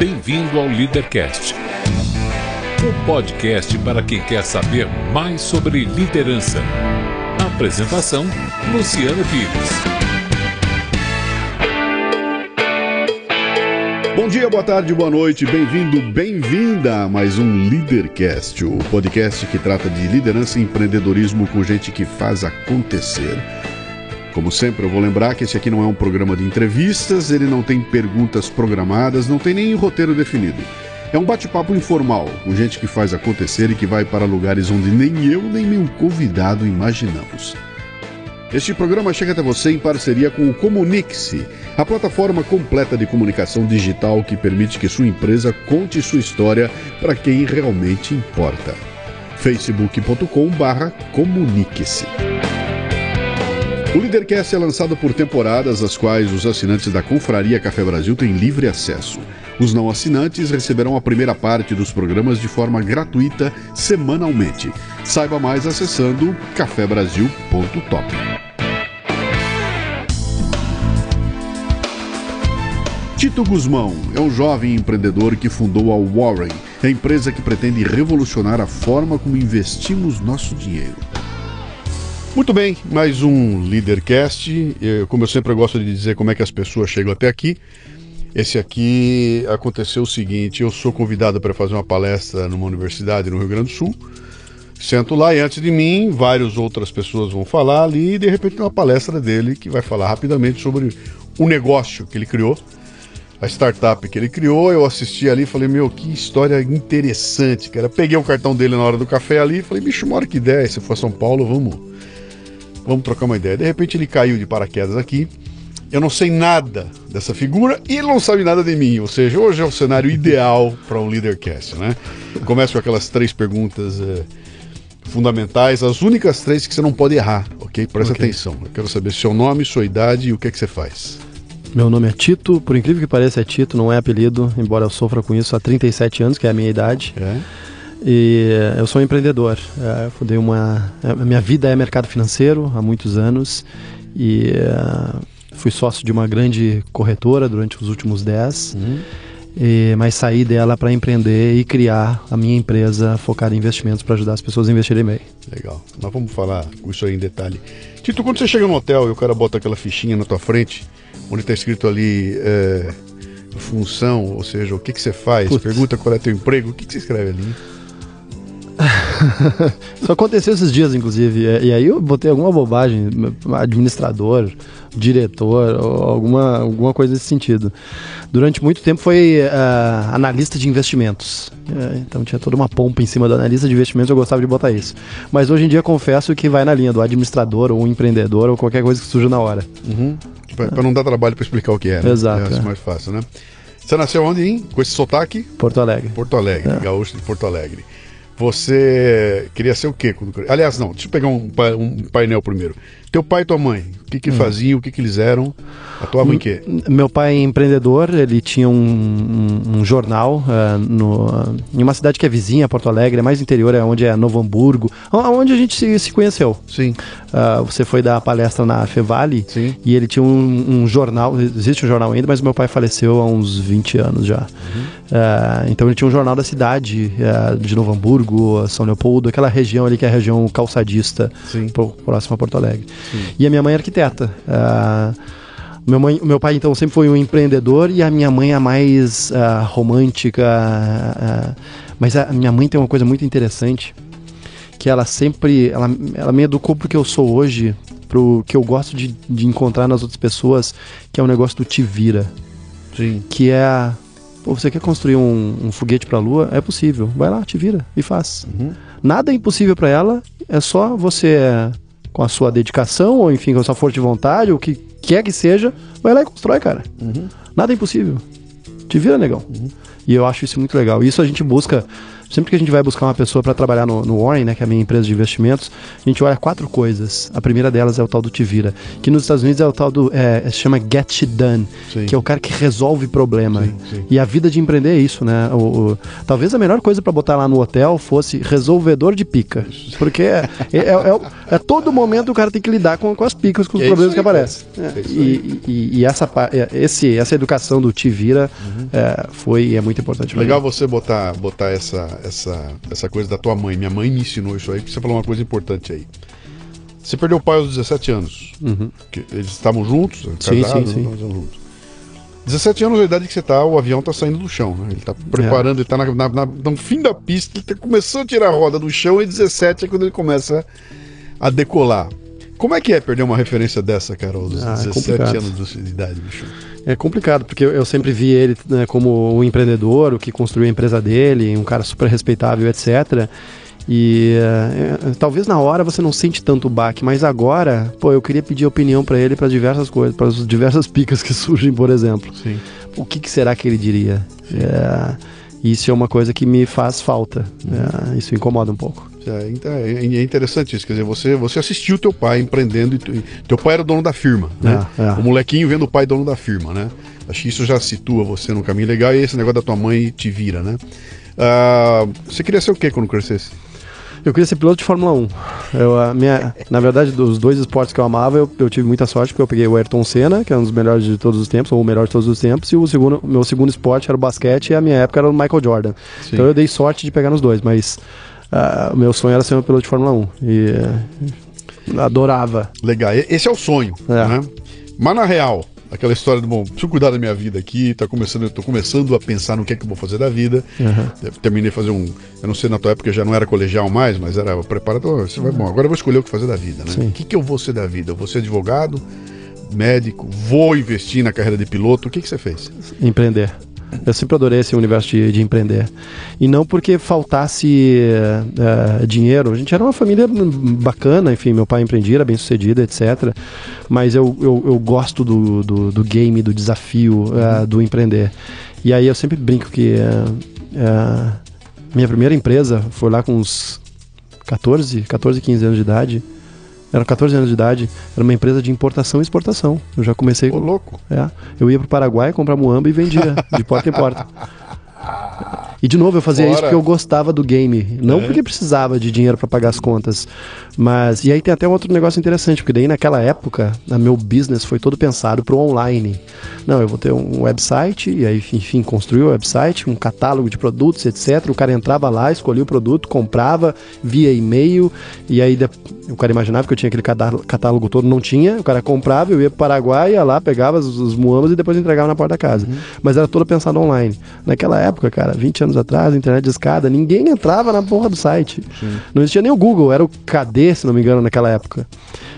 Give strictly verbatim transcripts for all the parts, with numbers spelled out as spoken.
Bem-vindo ao LíderCast, um podcast para quem quer saber mais sobre liderança. Apresentação, Luciano Pires. Bom dia, boa tarde, boa noite, bem-vindo, bem-vinda a mais um LíderCast, o podcast que trata de liderança e empreendedorismo com gente que faz acontecer. Como sempre, eu vou lembrar que esse aqui não é um programa de entrevistas, ele não tem perguntas programadas, não tem nem roteiro definido. É um bate-papo informal, com gente que faz acontecer e que vai para lugares onde nem eu nem meu convidado imaginamos. Este programa chega até você em parceria com o Comunique-se, a plataforma completa de comunicação digital que permite que sua empresa conte sua história para quem realmente importa. facebook ponto com barra comunique-se. O LíderCast é lançado por temporadas, às quais os assinantes da Confraria Café Brasil têm livre acesso. Os não assinantes receberão a primeira parte dos programas de forma gratuita, semanalmente. Saiba mais acessando café brasil ponto top. Tito Gusmão é um jovem empreendedor que fundou a Warren, a empresa que pretende revolucionar a forma como investimos nosso dinheiro. Muito bem, mais um LíderCast. Como eu sempre gosto de dizer como é que as pessoas chegam até aqui, esse aqui aconteceu o seguinte: eu sou convidado para fazer uma palestra numa universidade no Rio Grande do Sul, sento lá e antes de mim, várias outras pessoas vão falar ali e de repente tem uma palestra dele que vai falar rapidamente sobre o negócio que ele criou, a startup que ele criou. Eu assisti ali e falei, meu, que história interessante, cara. Peguei o cartão dele na hora do café ali e falei, bicho, uma hora que der, se for São Paulo, vamos... Vamos trocar uma ideia. De repente ele caiu de paraquedas aqui. Eu não sei nada dessa figura e ele não sabe nada de mim. Ou seja, hoje é o cenário ideal para um LíderCast, né? Começo com aquelas três perguntas eh, fundamentais, as únicas três que você não pode errar, ok? Presta okay. atenção. Eu quero saber seu nome, sua idade e o que é que você faz. Meu nome é Tito. Por incrível que pareça, é Tito, não é apelido, embora eu sofra com isso há trinta e sete anos, que é a minha idade. É. E eu sou um empreendedor, eu fundei uma, a minha vida é mercado financeiro há muitos anos e uh, fui sócio de uma grande corretora durante os últimos dez, uhum. e, mas saí dela para empreender e criar a minha empresa focada em investimentos para ajudar as pessoas a investirem bem. Legal, nós vamos falar isso aí em detalhe. Tito, quando você chega no hotel e o cara bota aquela fichinha na tua frente, onde está escrito ali... É, função, ou seja, o que, que você faz, Putz. Pergunta qual é teu emprego, o que, que você escreve ali? Isso aconteceu esses dias, inclusive. E aí eu botei alguma bobagem, administrador, diretor, alguma, alguma coisa nesse sentido. Durante muito tempo foi uh, analista de investimentos. Uh, então tinha toda uma pompa em cima do analista de investimentos, eu gostava de botar isso. Mas hoje em dia confesso que vai na linha do administrador ou empreendedor ou qualquer coisa que surja na hora. Uhum. Para não dar trabalho para explicar o que é, né? Exato. É, é mais fácil, né? Você nasceu onde, hein? Com esse sotaque? Porto Alegre. Porto Alegre, é. Gaúcho de Porto Alegre. Você queria ser o quê? Aliás, não, deixa eu pegar um, um painel primeiro. Teu pai e tua mãe, o que que hum. faziam, o que que eles eram? A tua mãe o quê? Meu pai é empreendedor, ele tinha um, um, um jornal uh, no, uh, em uma cidade que é vizinha, Porto Alegre, é mais interior, é onde é Novo Hamburgo, onde a gente se, se conheceu. Sim. Uh, você foi dar palestra na Vale. Sim. E ele tinha um, um jornal, existe um jornal ainda, mas meu pai faleceu há uns vinte anos já. Uhum. Uh, então ele tinha um jornal da cidade, uh, de Novo Hamburgo, São Leopoldo, aquela região ali que é a região calçadista, próxima a Porto Alegre. Sim. E a minha mãe é arquiteta. Uh, meu, mãe, meu pai, então, sempre foi um empreendedor e a minha mãe é a mais uh, romântica. Uh, mas a minha mãe tem uma coisa muito interessante, que ela sempre... Ela, ela me educou pro que eu sou hoje, pro que eu gosto de, de encontrar nas outras pessoas, que é um negócio do te vira. Sim. Que é... Pô, você quer construir um, um foguete para a Lua? É possível. Vai lá, te vira e faz. Uhum. Nada é impossível para ela, é só você, com a sua dedicação, ou enfim, com a sua força de vontade, ou o que quer que seja, vai lá e constrói, cara. Uhum. Nada é impossível. Te vira, negão. Uhum. E eu acho isso muito legal. Isso a gente busca Sempre que a gente vai buscar uma pessoa para trabalhar no, no Warren, né, que é a minha empresa de investimentos, a gente olha quatro coisas. A primeira delas é o tal do Te Vira, que nos Estados Unidos é o tal do, é, se chama Get Shit Done, sim, que é o cara que resolve problema. Sim, sim. E a vida de empreender é isso, né? O, o, talvez a melhor coisa para botar lá no hotel fosse resolvedor de pica, porque é, é, é, é, é todo momento o cara tem que lidar com, com as picas, com os é problemas que aparecem. É, é e, e, e essa, esse, essa educação do Te Vira, uhum, é, foi é muito importante. Legal você botar, botar essa, essa, essa coisa da tua mãe. Minha mãe me ensinou isso aí, porque você falou uma coisa importante aí. Você perdeu o pai aos dezessete anos. Uhum. Eles estavam juntos, casados, sim, sim, sim. juntos. dezessete anos é a idade que você está, o avião está saindo do chão, né? Ele está preparando, é. ele está na, na, na, no fim da pista, ele tá, começou a tirar a roda do chão e dezessete é quando ele começa a decolar. Como é que é perder uma referência dessa, cara, aos ah, dezessete anos de idade, bicho? É complicado, porque eu sempre vi ele, né, como um empreendedor, o que construiu a empresa dele, um cara super respeitável, etcétera. E uh, é, talvez na hora você não sente tanto o baque, mas agora, pô, eu queria pedir opinião para ele para diversas coisas, para as diversas picas que surgem, por exemplo. Sim. O que, que será que ele diria? É, isso é uma coisa que me faz falta. Uhum. É, isso incomoda um pouco. É interessante isso, quer dizer, você, você assistiu teu pai empreendendo, e tu, teu pai era o dono da firma, né? É, é. O molequinho vendo o pai dono da firma, né? Acho que isso já situa você num caminho legal, e esse negócio da tua mãe te vira, né? Uh, você queria ser o quê quando crescesse? Eu queria ser piloto de Fórmula um. Eu, a minha, na verdade, dos dois esportes que eu amava, eu, eu tive muita sorte, porque eu peguei o Ayrton Senna, que é um dos melhores de todos os tempos, ou o melhor de todos os tempos, e o segundo, meu segundo esporte era o basquete, e a minha época era o Michael Jordan. Sim. Então eu dei sorte de pegar nos dois, mas o uh, meu sonho era ser um piloto de Fórmula um. E uh, adorava. Legal, esse é o sonho, é. né? Mas na real, aquela história do, bom, preciso cuidar da minha vida aqui, tá começando, eu tô começando a pensar no que é que eu vou fazer da vida. Uhum. Terminei fazer um, eu não sei, na tua época já não era colegial mais, mas era preparatório. Você vai, bom, agora eu vou escolher o que fazer da vida, né? Sim. O que que eu vou ser da vida? Eu vou ser advogado, médico, vou investir na carreira de piloto. O que que você fez? Empreender. Eu sempre adorei esse universo de, de empreender. E não porque faltasse uh, dinheiro. A gente era uma família bacana, enfim, meu pai empreendia, era bem sucedido, etcétera. Mas eu, eu, eu gosto do, do, do game, do desafio, uh, do empreender. E aí eu sempre brinco que uh, uh, minha primeira empresa foi lá com uns catorze, quinze anos de idade. Era catorze anos de idade, era uma empresa de importação e exportação. Eu já comecei... Ô, louco! É, eu ia pro Paraguai, comprar muamba e vendia, de porta em porta. E de novo, eu fazia Bora. isso porque eu gostava do game. Não é. porque precisava de dinheiro para pagar as contas. Mas, e aí tem até um outro negócio interessante, porque daí naquela época, a meu business foi todo pensado pro online. Não, eu vou ter um website, e aí, enfim, construiu o website, um catálogo de produtos, etcétera. O cara entrava lá, escolhia o produto, comprava, via e-mail, e aí o cara imaginava que eu tinha aquele catálogo todo, não tinha, o cara comprava, eu ia pro Paraguai, ia lá, pegava os, os muambas e depois entregava na porta da casa. Uhum. Mas era todo pensado online. Naquela época, cara, vinte anos atrás, internet de escada, ninguém entrava na porra do site. Sim. Não existia nem o Google, era o K D, se não me engano, naquela época.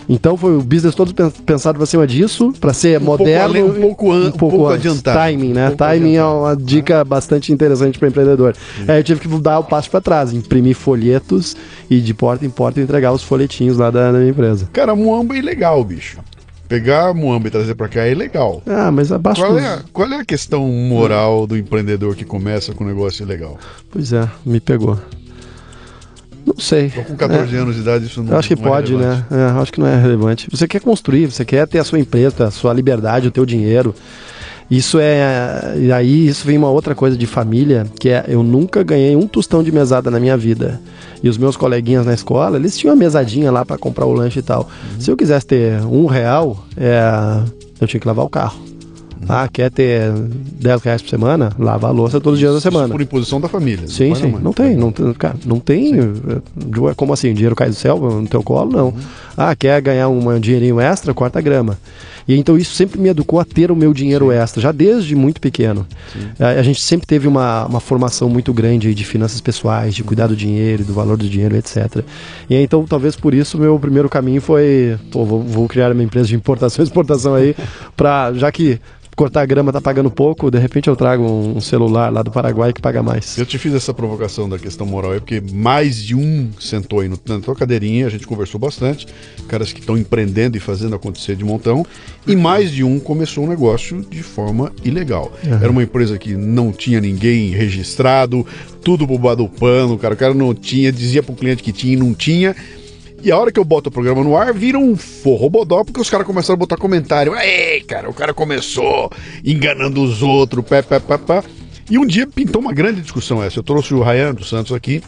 Então foi o business todo pensado pra cima disso, pra ser um moderno, pouco além, um pouco, an- um pouco, um pouco adiantado. Timing, né? Um timing adiantado. É uma dica ah. bastante interessante pra empreendedor. Sim. Aí eu tive que dar o passo pra trás, imprimir folhetos e de porta em porta entregar os folhetinhos lá da, da minha empresa. Cara, muamba é legal, bicho. Pegar a muamba e trazer pra cá é legal. Ah, mas abaixo... Qual é a, qual é a questão moral do empreendedor que começa com um negócio ilegal? Pois é, me pegou. Não sei. Tô com catorze é. anos de idade, isso não, acho que não pode, é relevante. Né? É, acho que não é relevante. Você quer construir, você quer ter a sua empresa, a sua liberdade, o teu dinheiro. Isso é... E aí isso vem uma outra coisa de família, que é eu nunca ganhei um tostão de mesada na minha vida. E os meus coleguinhas na escola, eles tinham uma mesadinha lá para comprar o lanche e tal. Uhum. Se eu quisesse ter um real, é, eu tinha que lavar o carro. Uhum. Ah, quer ter dez reais por semana? Lava a louça todos os dias da semana. Isso por imposição da família. Sim, sim. Não tem, não tem, cara, não tem. Sim. Como assim? O dinheiro cai do céu no teu colo? Não. Uhum. Ah, quer ganhar um dinheirinho extra? Corta a grama. E então isso sempre me educou a ter o meu dinheiro Sim. extra, já desde muito pequeno. A, a gente sempre teve uma, uma formação muito grande de finanças pessoais, de cuidar do dinheiro, do valor do dinheiro, etcétera. E então talvez por isso meu primeiro caminho foi, pô, vou, vou criar uma empresa de importação e exportação aí, pra, já que cortar a grama tá pagando pouco, de repente eu trago um celular lá do Paraguai que paga mais. Eu te fiz essa provocação da questão moral, é porque mais de um sentou aí no, na tua cadeirinha, a gente conversou bastante, caras que estão empreendendo e fazendo acontecer de montão, e mais de um começou um negócio de forma ilegal. Uhum. Era uma empresa que não tinha ninguém registrado, tudo bobado o pano, cara, o cara não tinha, dizia pro cliente que tinha e não tinha. E a hora que eu boto o programa no ar, vira um forrobodó, porque os caras começaram a botar comentário. Ei, cara, o cara começou enganando os outros, pá, pá, pá, pá. E um dia pintou uma grande discussão essa. Eu trouxe o Ryan dos Santos aqui,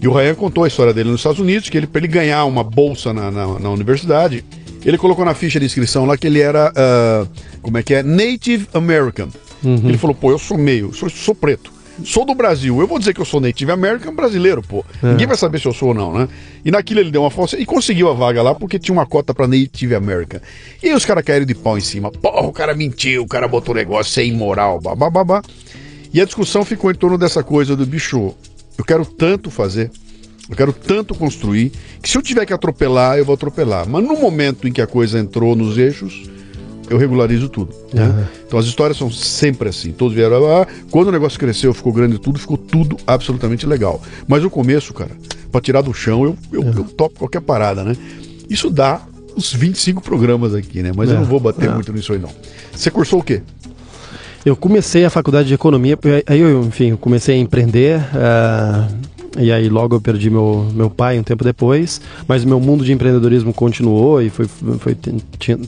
e o Ryan contou a história dele nos Estados Unidos, que ele, para ele ganhar uma bolsa na, na, na universidade, ele colocou na ficha de inscrição lá que ele era, uh, como é que é, Native American. Uhum. Ele falou, pô, eu sou meio, sou, sou preto. Sou do Brasil, eu vou dizer que eu sou Native American brasileiro, pô. É. Ninguém vai saber se eu sou ou não, né? E naquilo ele deu uma força e conseguiu a vaga lá porque tinha uma cota pra Native American. E aí os caras caíram de pau em cima. Porra, o cara mentiu, o cara botou negócio, isso é imoral, babá. E a discussão ficou em torno dessa coisa do bicho. Eu quero tanto fazer, eu quero tanto construir, que se eu tiver que atropelar, eu vou atropelar. Mas no momento em que a coisa entrou nos eixos, eu regularizo tudo, né? Uhum. Então as histórias são sempre assim, todos vieram lá, quando o negócio cresceu, ficou grande tudo, ficou tudo absolutamente legal. Mas no começo, cara, pra tirar do chão, eu, eu, uhum. eu topo qualquer parada, né? Isso dá uns vinte e cinco programas aqui, né? Mas uhum. eu não vou bater uhum. muito nisso aí, não. Você cursou o quê? Eu comecei a faculdade de economia, aí eu, enfim, eu comecei a empreender, uh... e aí logo eu perdi meu, meu pai um tempo depois, mas o meu mundo de empreendedorismo continuou e foi, foi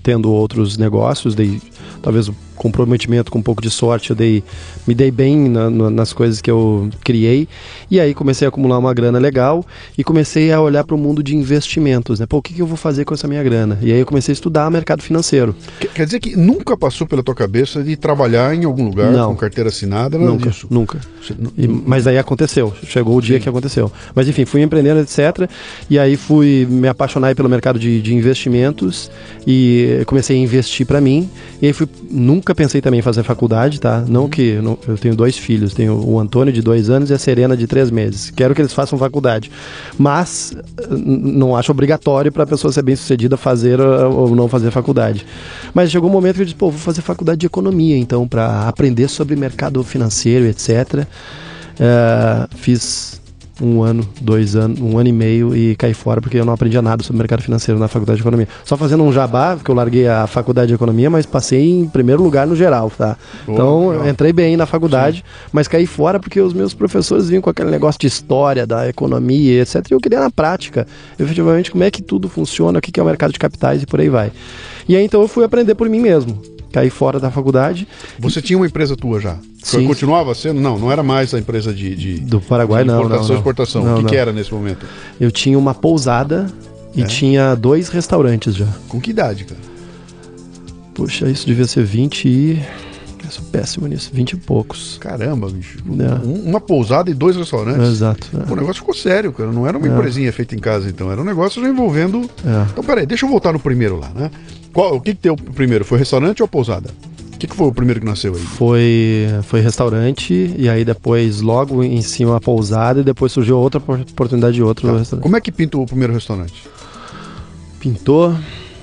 tendo outros negócios, dei talvez o comprometimento com um pouco de sorte, eu dei, me dei bem na, na, nas coisas que eu criei, e aí comecei a acumular uma grana legal e comecei a olhar para o mundo de investimentos, né? Pô, o que, que eu vou fazer com essa minha grana? E aí eu comecei a estudar mercado financeiro. Quer dizer que nunca passou pela tua cabeça de trabalhar em algum lugar, não, com carteira assinada? Nada nunca, disso? Nunca. E, mas aí aconteceu, chegou o dia Sim. que aconteceu. Mas enfim, fui empreendendo, etcétera. E aí fui me apaixonar pelo mercado de, de investimentos e comecei a investir para mim, e aí fui, nunca pensei também em fazer faculdade, tá? Não que... Não, eu tenho dois filhos, tenho o Antônio de dois anos e a Serena de três meses. Quero que eles façam faculdade. Mas não acho obrigatório para a pessoa ser bem-sucedida fazer ou não fazer faculdade. Mas chegou um momento que eu disse, pô, vou fazer faculdade de economia, então, para aprender sobre mercado financeiro, etcétera. É, fiz um ano, dois anos, um ano e meio e caí fora porque eu não aprendia nada sobre mercado financeiro na faculdade de economia. Só fazendo um jabá, porque eu larguei a faculdade de economia, mas passei em primeiro lugar no geral, tá? Boa, então, legal. Entrei bem na faculdade, Sim. mas caí fora porque os meus professores vinham com aquele negócio de história, da economia, etcétera. E eu queria na prática, efetivamente, como é que tudo funciona, o que é o mercado de capitais e por aí vai. E aí, então, eu fui aprender por mim mesmo. Caí fora da faculdade. Você tinha uma empresa tua já? Sim. Continuava sendo? Não, não era mais a empresa de... de Do Paraguai, de importação, não, não, não. Exportação. Não, o que, que era nesse momento? Eu tinha uma pousada e é? tinha dois restaurantes já. Com que idade, cara? Poxa, isso devia ser vinte e... Eu sou péssimo nisso, vinte e poucos. Caramba, bicho. É. Um, uma pousada e dois restaurantes. Exato. É. O negócio ficou sério, cara. Não era uma é. empresinha feita em casa, então. Era um negócio já envolvendo... É. Então, peraí, deixa eu voltar no primeiro lá, né? Qual, o que que teu primeiro? Foi restaurante ou pousada? O que que foi o primeiro que nasceu aí? Foi, foi restaurante, e aí depois logo em cima a pousada, e depois surgiu outra oportunidade de outro tá. restaurante. Como é que pintou o primeiro restaurante? Pintou...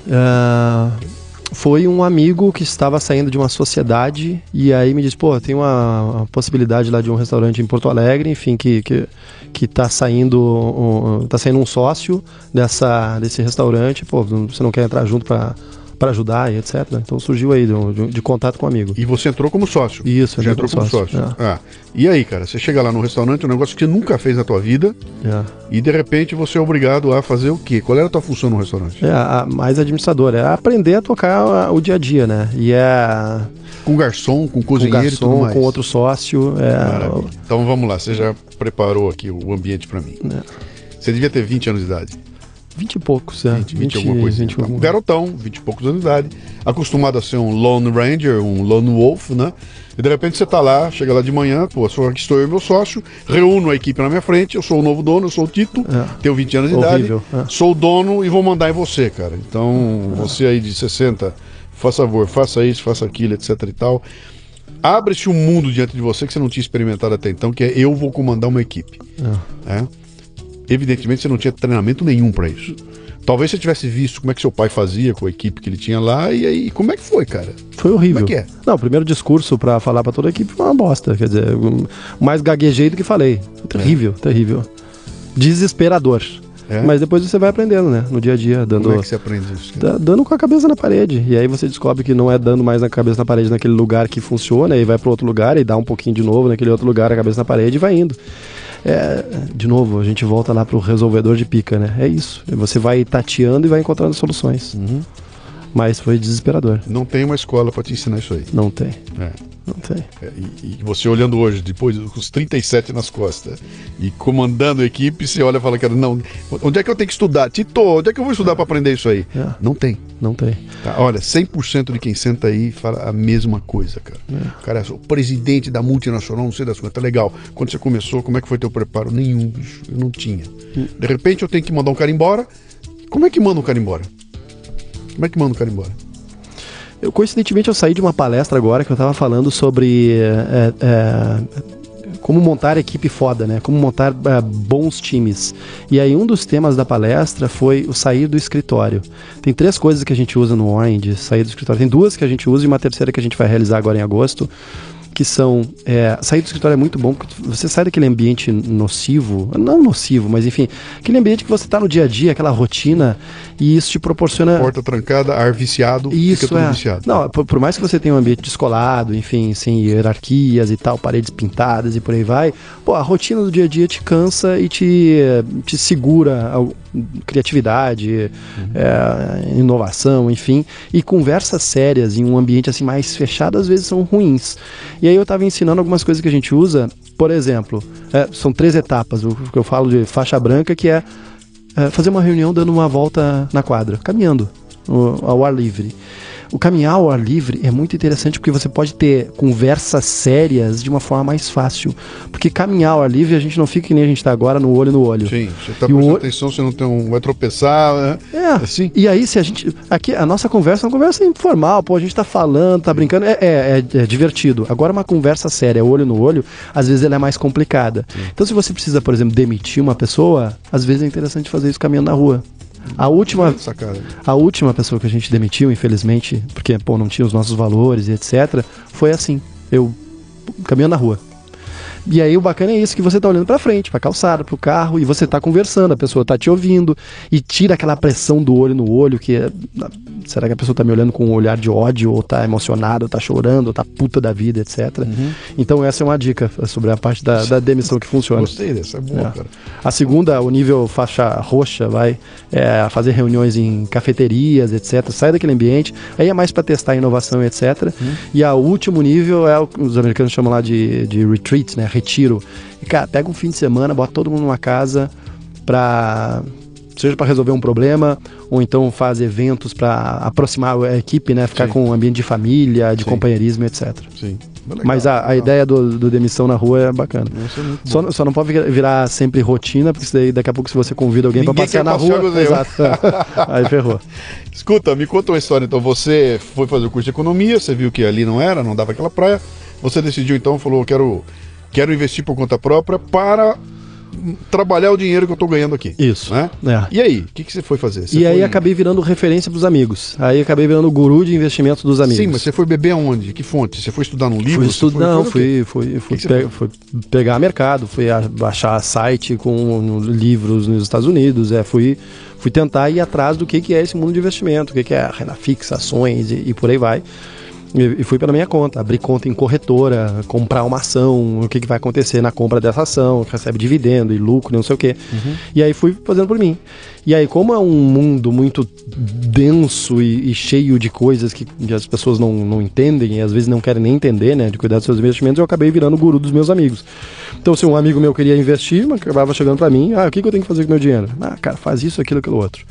Uh... Foi um amigo que estava saindo de uma sociedade e aí me disse, pô, tem uma, uma possibilidade lá de um restaurante em Porto Alegre, enfim, que, que, que tá saindo um, tá saindo um sócio dessa, desse restaurante, pô, você não quer entrar junto para para ajudar e etcétera. Então surgiu aí de, de, de contato com um amigo. E você entrou como sócio? Isso, já entrou como sócio. sócio. É. Ah, e aí, cara, você chega lá no restaurante, um negócio que você nunca fez na tua vida, é. e de repente você é obrigado a fazer o quê? Qual era a tua função no restaurante? É, a mais administradora, é aprender a tocar a, o dia a dia, né? E é... Com garçom, com cozinheiro, com garçom, tudo mais. Com outro sócio. É... Maravilha. Então vamos lá, você já preparou aqui o ambiente para mim. É. Você devia ter vinte anos de idade. vinte e poucos, é. vinte, vinte, vinte alguma coisa. vinte, então, um garotão, vinte e poucos anos de idade, acostumado a ser um lone ranger, um lone wolf, né? E de repente você tá lá, chega lá de manhã, pô, só aqui estou eu e meu sócio, reúno a equipe na minha frente, eu sou o novo dono, eu sou o Tito, é. tenho vinte anos de Horrível. idade, é. sou o dono e vou mandar em você, cara. Então, é. você aí de sessenta, faça favor, faça isso, faça aquilo, etcétera e tal. Abre-se um mundo diante de você que você não tinha experimentado até então, que é eu vou comandar uma equipe, é. né? Evidentemente você não tinha treinamento nenhum para isso. Talvez você tivesse visto como é que seu pai fazia com a equipe que ele tinha lá, e aí, como é que foi, cara? Foi horrível. Como é que é? Não, o primeiro discurso pra falar pra toda a equipe foi uma bosta, quer dizer, mais gaguejei do que falei. Terrível, é. terrível. Desesperador. É? Mas depois você vai aprendendo, né? No dia a dia, dando... Como é que você aprende isso? Da, dando com a cabeça na parede. E aí você descobre que não é dando mais a cabeça na parede naquele lugar que funciona, e vai para outro lugar e dá um pouquinho de novo naquele outro lugar, a cabeça na parede, e vai indo. É, de novo, a gente volta lá pro resolvedor de pica, né? É isso. Você vai tateando e vai encontrando soluções. Uhum. Mas foi desesperador. Não tem uma escola para te ensinar isso aí. Não tem. É. Não tem. É, e, e você olhando hoje, depois com os trinta e sete nas costas, e comandando a equipe, você olha e fala, cara, não, onde é que eu tenho que estudar? Tito, onde é que eu vou estudar é. para aprender isso aí? É. Não tem. Não tem. Tá, olha, cem por cento de quem senta aí fala a mesma coisa, cara. É. O cara é o presidente da multinacional, não sei das coisas. Tá legal. Quando você começou, como é que foi teu preparo? Nenhum, bicho. Eu não tinha. Hum. De repente eu tenho que mandar um cara embora. Como é que manda um cara embora? Como é que manda o cara embora? Eu, coincidentemente, eu saí de uma palestra agora que eu tava falando sobre é, é, como montar equipe foda, né? Como montar é, bons times. E aí um dos temas da palestra foi o sair do escritório. Tem três coisas que a gente usa no Warren de sair do escritório. Tem duas que a gente usa e uma terceira que a gente vai realizar agora em agosto. Que são, é, sair do escritório é muito bom, porque você sai daquele ambiente nocivo, não nocivo, mas enfim, aquele ambiente que você está no dia a dia, aquela rotina, e isso te proporciona... Porta trancada, ar viciado, isso, fica tudo é. viciado. Não, por, por mais que você tenha um ambiente descolado, enfim, sem hierarquias e tal, paredes pintadas e por aí vai, pô, a rotina do dia a dia te cansa e te, te segura a criatividade, uhum. é, inovação, enfim, e conversas sérias em um ambiente assim mais fechado às vezes são ruins. E E aí eu estava ensinando algumas coisas que a gente usa, por exemplo, é, são três etapas, o que eu falo de faixa branca, que é, é fazer uma reunião dando uma volta na quadra, caminhando o, ao ar livre. O caminhar ao ar livre é muito interessante porque você pode ter conversas sérias de uma forma mais fácil. Porque caminhar ao ar livre a gente não fica que nem a gente está agora, no olho no olho. Sim, você está prestando olho... atenção, você não tem um... vai tropeçar, né? É, assim. E aí se a gente... Aqui a nossa conversa é uma conversa informal, pô, a gente está falando, está brincando, é, é, é, é divertido. Agora uma conversa séria, olho no olho, às vezes ela é mais complicada. Sim. Então se você precisa, por exemplo, demitir uma pessoa, às vezes é interessante fazer isso caminhando na rua. A última, a última pessoa que a gente demitiu, infelizmente, porque pô, não tinha os nossos valores e etcétera, foi assim, eu caminhando na rua. E aí o bacana é isso, que você tá olhando pra frente, pra calçada, pro carro, e você tá conversando, a pessoa tá te ouvindo, e tira aquela pressão do olho no olho, que é, será que a pessoa tá me olhando com um olhar de ódio, ou tá emocionada, ou tá chorando, ou tá puta da vida, etcétera. Uhum. Então essa é uma dica sobre a parte da, da demissão que funciona. Gostei dessa, é boa, é. cara. A segunda, o nível faixa roxa, vai é, fazer reuniões em cafeterias, etcétera. Sai daquele ambiente, aí é mais pra testar a inovação, etcétera. Uhum. E a último nível é o que os americanos chamam lá de, de retreat, né? Retiro. E, cara, pega um fim de semana, bota todo mundo numa casa pra... seja para resolver um problema, ou então faz eventos para aproximar a equipe, né? Ficar Sim. com um ambiente de família, de Sim. companheirismo, etcétera. Sim. Legal, Mas a, a ideia do, do demissão na rua é bacana. Isso é muito só, só não pode virar sempre rotina, porque daí, daqui a pouco, se você convida alguém para passear na rua... Exato. Aí ferrou. Escuta, me conta uma história. Então, você foi fazer o curso de economia, você viu que ali não era, não dava aquela praia. Você decidiu, então, falou, eu quero... Quero investir por conta própria para trabalhar o dinheiro que eu estou ganhando aqui. Isso. Né? É. E aí, o que, que você foi fazer? Você e foi aí em... acabei virando referência para os amigos. Aí acabei virando o guru de investimento dos amigos. Sim, mas você foi beber aonde? Que fonte? Você foi estudar num livro? Fui estudar, não, fui, fui, fui, que que pe... fui pegar mercado, fui achar site com livros nos Estados Unidos, é, fui... Fui tentar ir atrás do que, que é esse mundo de investimento, o que, que é renda fixa, ações e, e por aí vai. E fui pela minha conta, abrir conta em corretora, comprar uma ação, o que, que vai acontecer na compra dessa ação, recebe dividendo e lucro, não sei o quê. Uhum. E aí fui fazendo por mim. E aí, como é um mundo muito denso e, e cheio de coisas que as pessoas não, não entendem, e às vezes não querem nem entender, né, de cuidar dos seus investimentos, eu acabei virando o guru dos meus amigos. Então, se um amigo meu queria investir, mas acabava chegando para mim, ah, o que, que eu tenho que fazer com o meu dinheiro? Ah, cara, faz isso, aquilo, aquilo outro.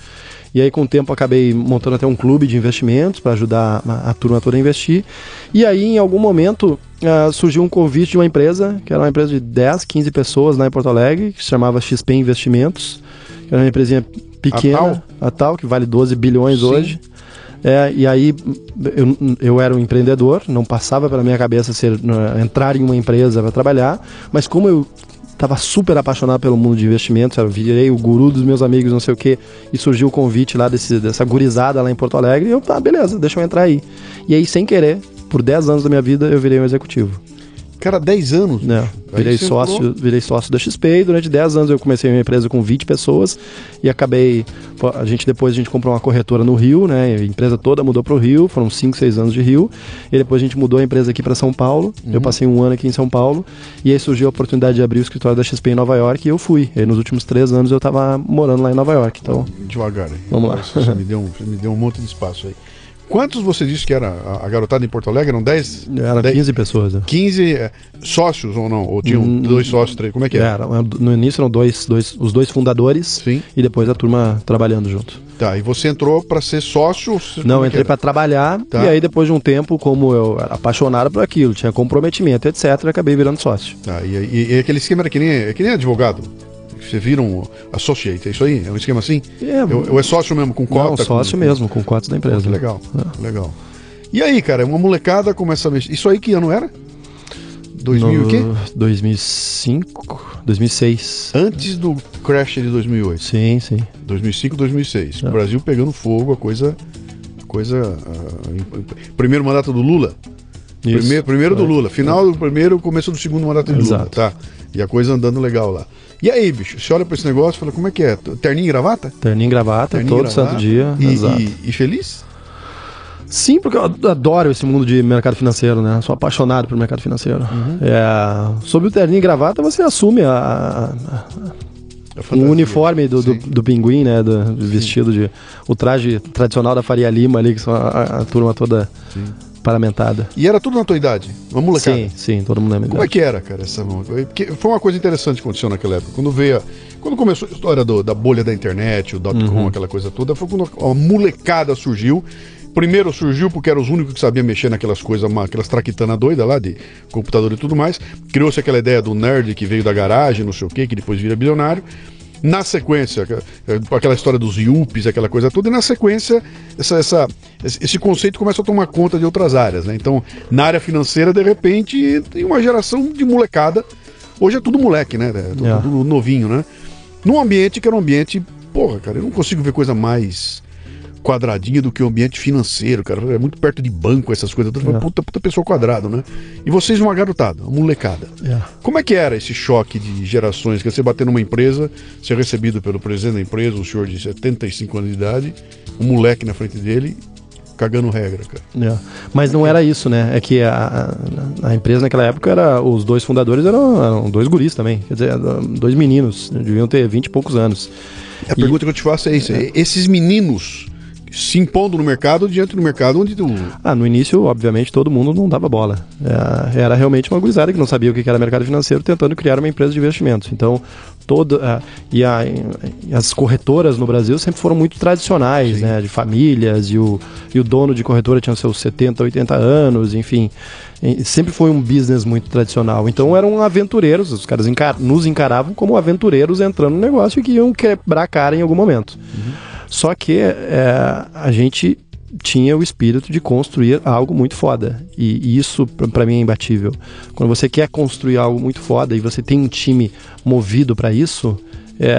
E aí, com o tempo, acabei montando até um clube de investimentos para ajudar a, a turma toda a investir. E aí, em algum momento, uh, surgiu um convite de uma empresa, que era uma empresa de dez, quinze pessoas lá em Porto Alegre, que se chamava X P Investimentos, que era uma empresinha pequena, a tal, a tal que vale doze bilhões Sim. hoje. É, e aí, eu, eu era um empreendedor, não passava pela minha cabeça ser, entrar em uma empresa para trabalhar, mas como eu estava super apaixonado pelo mundo de investimentos, eu virei o guru dos meus amigos, não sei o quê, e surgiu o convite lá desse, dessa gurizada lá em Porto Alegre, e eu, tá, beleza, deixa eu entrar aí. E aí, sem querer, por dez anos da minha vida, eu virei um executivo. Cara, dez anos? Não, virei sócio, virei sócio da X P e durante dez anos eu comecei a minha empresa com vinte pessoas e acabei, a gente depois a gente comprou uma corretora no Rio, né, a empresa toda mudou para o Rio, foram cinco, seis anos de Rio e depois a gente mudou a empresa aqui para São Paulo, uhum. Eu passei um ano aqui em São Paulo e aí surgiu a oportunidade de abrir o escritório da X P em Nova York e eu fui, e aí nos últimos três anos eu estava morando lá em Nova York, então... Devagar, hein? Vamos lá. Você me deu um, você me deu um monte de espaço aí. Quantos você disse que era a garotada em Porto Alegre? Eram dez? Era dez, quinze pessoas. Né? quinze sócios ou não? Ou tinham hum, dois sócios, três? Como é que era? era? No início eram dois, dois, os dois fundadores. Sim. E depois a turma trabalhando junto. Tá, e você entrou para ser sócio? Não, entrei para trabalhar, tá. E aí depois de um tempo, como eu era apaixonado por aquilo, tinha comprometimento, etcétera, eu acabei virando sócio. Tá, e, e, e aquele esquema era que nem, é que nem advogado? Você vira um associate, é isso aí? É um esquema assim? É, ou, ou é sócio mesmo, com cota? Não, sócio com, mesmo, com cotas da empresa. Legal, é. legal. E aí, cara, uma molecada começa a mexer. Isso aí que ano era? dois mil no, e o quê? dois mil e cinco, dois mil e seis. Antes do crash de dois mil e oito. Sim, sim. dois mil e cinco, dois mil e seis. É. O Brasil pegando fogo, a coisa... A coisa a, primeiro mandato do Lula. Isso. Primeiro, primeiro é. do Lula. Final do primeiro, começo do segundo mandato do Lula. Tá. E a coisa andando legal lá. E aí, bicho, você olha pra esse negócio e fala, como é que é? Terninho e gravata? Terninho e gravata, Terninho todo gravata, santo dia. E, exato. E, e feliz? Sim, porque eu adoro esse mundo de mercado financeiro, né? Sou apaixonado pelo mercado financeiro. Uhum. É, sobre o terninho e gravata, você assume a... a, a... O um uniforme do, do, do pinguim, né? Do vestido de... O traje tradicional da Faria Lima ali, que são a, a turma toda... Sim. Paramentada. E era tudo na tua idade? Uma molecada? Sim, sim, todo mundo na minha idade. Como é que era, cara, essa... Porque foi uma coisa interessante que aconteceu naquela época. Quando veio a... Quando começou a história do, da bolha da internet, o dot com, uhum. aquela coisa toda, foi quando a molecada surgiu. Primeiro surgiu porque eram os únicos que sabiam mexer naquelas coisas, uma, aquelas traquitanas doidas lá de computador e tudo mais. Criou-se aquela ideia do nerd que veio da garagem, não sei o quê, que depois vira bilionário. Na sequência, aquela história dos yuppies, aquela coisa toda, e na sequência essa, essa, esse conceito começa a tomar conta de outras áreas, né? Então, na área financeira, de repente, tem uma geração de molecada. Hoje é tudo moleque, né? É tudo, é. tudo novinho, né? Num ambiente que era um ambiente... Porra, cara, eu não consigo ver coisa mais quadradinha do que o ambiente financeiro, cara. É muito perto de banco, essas coisas todas. É. Puta, puta pessoa quadrado, né? E vocês uma garotada, uma molecada. É. Como é que era esse choque de gerações? Que você bater numa empresa, ser recebido pelo presidente da empresa, um senhor de setenta e cinco anos de idade, um moleque na frente dele, cagando regra, cara. É. Mas não era isso, né? É que a, a empresa naquela época, era, os dois fundadores eram, eram dois guris também. Quer dizer, dois meninos, deviam ter vinte e poucos anos. A e... pergunta que eu te faço é isso. É. Esses meninos... se impondo no mercado, diante do mercado onde tu... Ah, no início, obviamente, todo mundo não dava bola. É, era realmente uma gurizada que não sabia o que era mercado financeiro, tentando criar uma empresa de investimentos. Então, toda... E, a, e as corretoras no Brasil sempre foram muito tradicionais, sim, né? De famílias, e o, e o dono de corretora tinha seus setenta, oitenta anos, enfim... Sempre foi um business muito tradicional. Então eram aventureiros, os caras encar- nos encaravam como aventureiros entrando no negócio e que iam quebrar a cara em algum momento. Uhum. Só que é, a gente tinha o espírito de construir algo muito foda. E, e isso pra mim é imbatível. Quando você quer construir algo muito foda e você tem um time movido pra isso... É,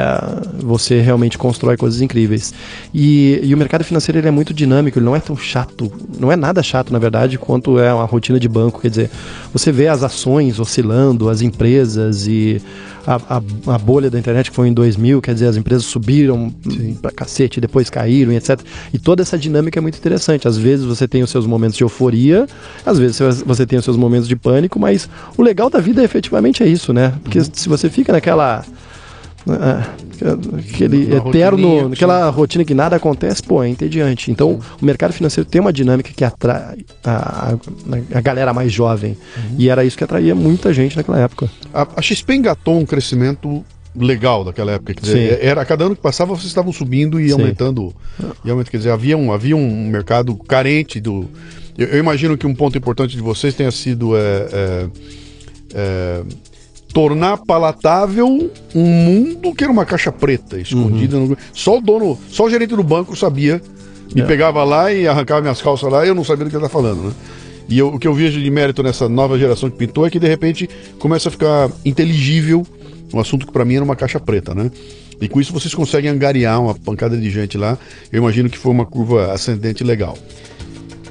você realmente constrói coisas incríveis. E, e o mercado financeiro ele é muito dinâmico, ele não é tão chato, não é nada chato, na verdade, quanto é uma rotina de banco. Quer dizer, você vê as ações oscilando, as empresas e a, a, a bolha da internet que foi em dois mil, quer dizer, as empresas subiram, sim, pra cacete, depois caíram, etcétera. E toda essa dinâmica é muito interessante. Às vezes você tem os seus momentos de euforia, às vezes você tem os seus momentos de pânico, mas o legal da vida efetivamente é isso, né? Porque, uhum, se você fica naquela... aquele uma eterno, aquela rotina que nada acontece, pô, é entediante. Então, uhum, o mercado financeiro tem uma dinâmica que atrai a, a, a galera mais jovem, uhum, e era isso que atraía muita gente naquela época. A, a X P engatou um crescimento legal daquela época, quer dizer, era, cada ano que passava vocês estavam subindo e, sim, aumentando, e aumentando, quer dizer, havia um, havia um mercado carente do... Eu, eu imagino que um ponto importante de vocês tenha sido é, é, é, tornar palatável um mundo que era uma caixa preta, escondida. Uhum. No... Só o dono, só o gerente do banco sabia. Me é. pegava lá e arrancava minhas calças lá e eu não sabia do que ele tá falando, né? E eu, o que eu vejo de mérito nessa nova geração que pintou é que de repente começa a ficar inteligível um assunto que para mim era uma caixa preta, né? E com isso vocês conseguem angariar uma pancada de gente lá. Eu imagino que foi uma curva ascendente legal.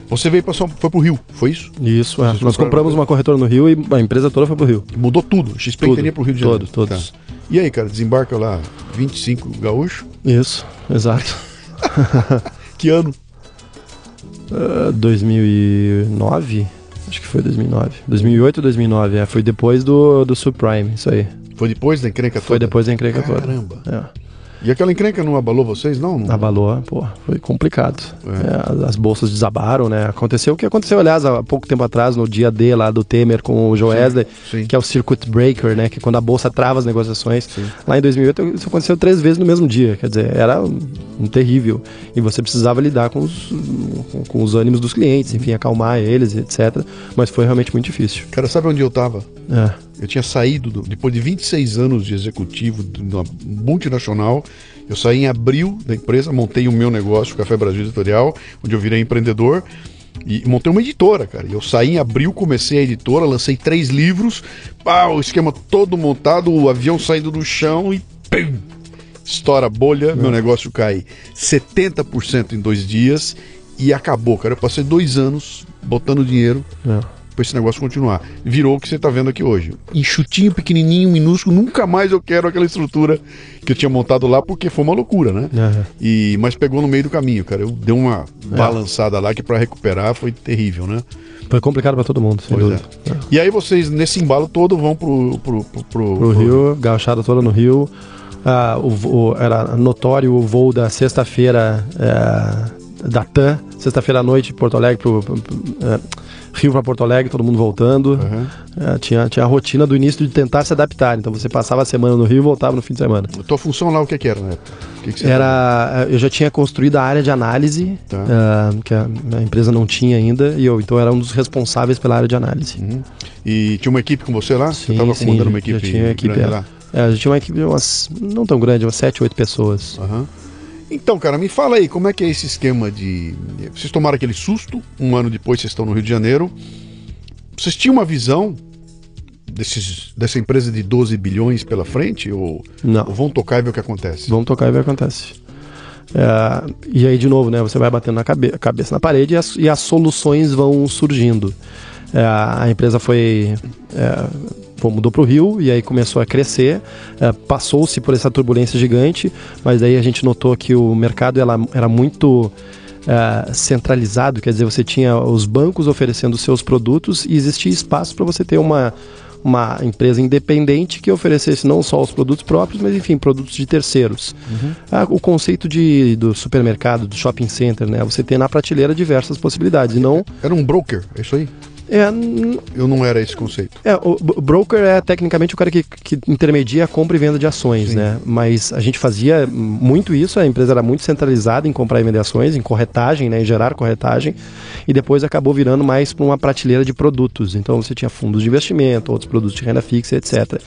Você veio para São, foi pro Rio, foi isso? Isso, é. Nós compramos uma corretora no Rio e a empresa toda foi pro Rio. Mudou tudo, X P inteira pro Rio de Janeiro. Todo, todos. Tá. E aí, cara, desembarca lá vinte e cinco gaúcho? Isso, exato. Que ano? Uh, dois mil e nove? Acho que foi dois mil e nove. dois mil e oito ou dois mil e nove, é. Foi depois do, do subprime, isso aí. Foi depois da encrenca toda? Foi depois da encrenca toda. Caramba. É. E aquela encrenca não abalou vocês, não? não? Abalou, pô, foi complicado. É. É, as bolsas desabaram, né? Aconteceu o que aconteceu, aliás, há pouco tempo atrás, no dia D lá do Temer com o Joesley, que é o circuit breaker, né? Que é quando a bolsa trava as negociações. Sim. Lá em dois mil e oito, isso aconteceu três vezes no mesmo dia. Quer dizer, era um, um terrível. E você precisava lidar com os, com, com os ânimos dos clientes, enfim, acalmar eles, etcétera. Mas foi realmente muito difícil. Cara, sabe onde eu tava? É. Eu tinha saído, do, depois de vinte e seis anos de executivo de uma multinacional, eu saí em abril da empresa, montei o meu negócio, o Café Brasil Editorial, onde eu virei empreendedor, e montei uma editora, cara. Eu saí em abril, comecei a editora, lancei três livros, pá, o esquema todo montado, o avião saindo do chão e pum, estoura a bolha, meu negócio cai setenta por cento em dois dias e acabou, cara. Eu passei dois anos botando dinheiro... É. Pra esse negócio continuar. Virou o que você tá vendo aqui hoje. Enxutinho, pequenininho, minúsculo. Nunca mais eu quero aquela estrutura que eu tinha montado lá, porque foi uma loucura, né? Uhum. E, mas pegou no meio do caminho, cara. Eu dei uma é. balançada lá que pra recuperar foi terrível, né? Foi complicado pra todo mundo, sem dúvida. É. É. E aí vocês, nesse embalo todo, vão pro... Pro, pro, pro, pro Rio, pro... gauchada toda no Rio. Ah, o, o, era notório o voo da sexta-feira... É... da T A M, sexta-feira à noite, Porto Alegre pro, pro, pro, é, Rio para Porto Alegre, todo mundo voltando. Uhum. É, tinha, tinha a rotina do início de tentar se adaptar, então você passava a semana no Rio e voltava no fim de semana. A tua função lá, o que que era, né? O que que você era, era? Eu já tinha construído a área de análise, tá. é, que a, a empresa não tinha ainda, e eu então era um dos responsáveis pela área de análise. Uhum. E tinha uma equipe com você lá? Sim, você estava comandando uma equipe, já tinha equipe grande lá? É, a gente tinha uma equipe de umas, não tão grande, umas sete, oito pessoas. Uhum. Então, cara, me fala aí, como é que é esse esquema de... Vocês tomaram aquele susto, um ano depois vocês estão no Rio de Janeiro. Vocês tinham uma visão desses, dessa empresa de doze bilhões pela frente? Ou, Não. ou vão tocar e ver o que acontece? Vão tocar e ver o que acontece. É, e aí, de novo, né, você vai batendo a cabe- cabeça na parede e as, e as soluções vão surgindo. É, a empresa foi... É, mudou para o Rio e aí começou a crescer, é, passou-se por essa turbulência gigante, mas daí a gente notou que o mercado ela, era muito é, centralizado, quer dizer, você tinha os bancos oferecendo seus produtos e existia espaço para você ter uma, uma empresa independente que oferecesse não só os produtos próprios, mas enfim, produtos de terceiros. Uhum. Ah, o conceito de, do supermercado, do shopping center, né? Você tem na prateleira diversas possibilidades. Não... Era um broker, é isso aí? É, n... Eu não era esse conceito. É, o broker é tecnicamente o cara que, que intermedia a compra e venda de ações, Sim. né? Mas a gente fazia muito isso, a empresa era muito centralizada em comprar e vender ações, em corretagem, né? Em gerar corretagem, e depois acabou virando mais para uma prateleira de produtos. Então você tinha fundos de investimento, outros produtos de renda fixa, etcétera.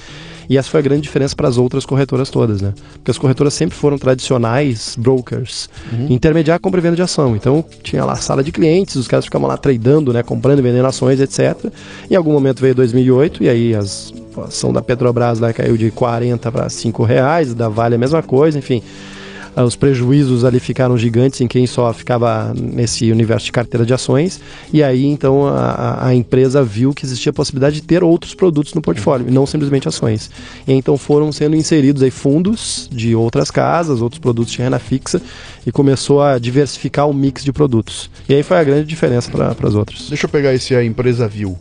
E essa foi a grande diferença para as outras corretoras todas, né? Porque as corretoras sempre foram tradicionais brokers, uhum. intermediar compra e venda de ação. Então, tinha lá a sala de clientes, os caras ficavam lá tradando, né? Comprando e vendendo ações, etcétera. Em algum momento veio dois mil e oito, e aí as, a ação da Petrobras lá caiu de quarenta para cinco reais, da Vale a mesma coisa, enfim. Os prejuízos ali ficaram gigantes em quem só ficava nesse universo de carteira de ações. E aí, então, a, a empresa viu que existia a possibilidade de ter outros produtos no portfólio, e não simplesmente ações. E então foram sendo inseridos aí fundos de outras casas, outros produtos de renda fixa, e começou a diversificar o mix de produtos. E aí foi a grande diferença para as outras. Deixa eu pegar esse a empresa viu.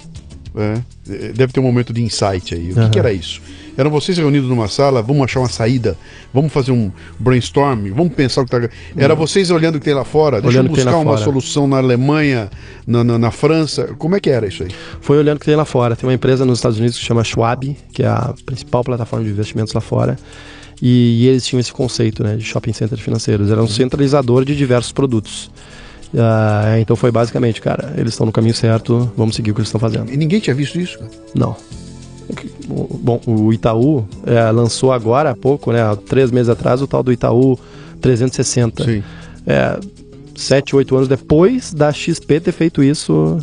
É, deve ter um momento de insight aí. O que, uhum. que era isso? Eram vocês reunidos numa sala, vamos achar uma saída, vamos fazer um brainstorm, vamos pensar o que está... Era uhum. vocês olhando o que tem lá fora, deixa eu buscar uma fora. solução na Alemanha, na, na, na França. Como é que era isso aí? Foi olhando o que tem lá fora. Tem uma empresa nos Estados Unidos que chama Schwab, que é a principal plataforma de investimentos lá fora. E, e eles tinham esse conceito, né, de shopping center financeiros. Era um uhum. centralizador de diversos produtos. Uh, então foi basicamente, cara, eles estão no caminho certo, vamos seguir o que eles estão fazendo. E ninguém tinha visto isso, cara? Não. Bom, o Itaú é, lançou agora há pouco, né, há três meses atrás, o tal do Itaú trezentos e sessenta. Sim. É, sete, oito anos depois da X P ter feito isso, uhum.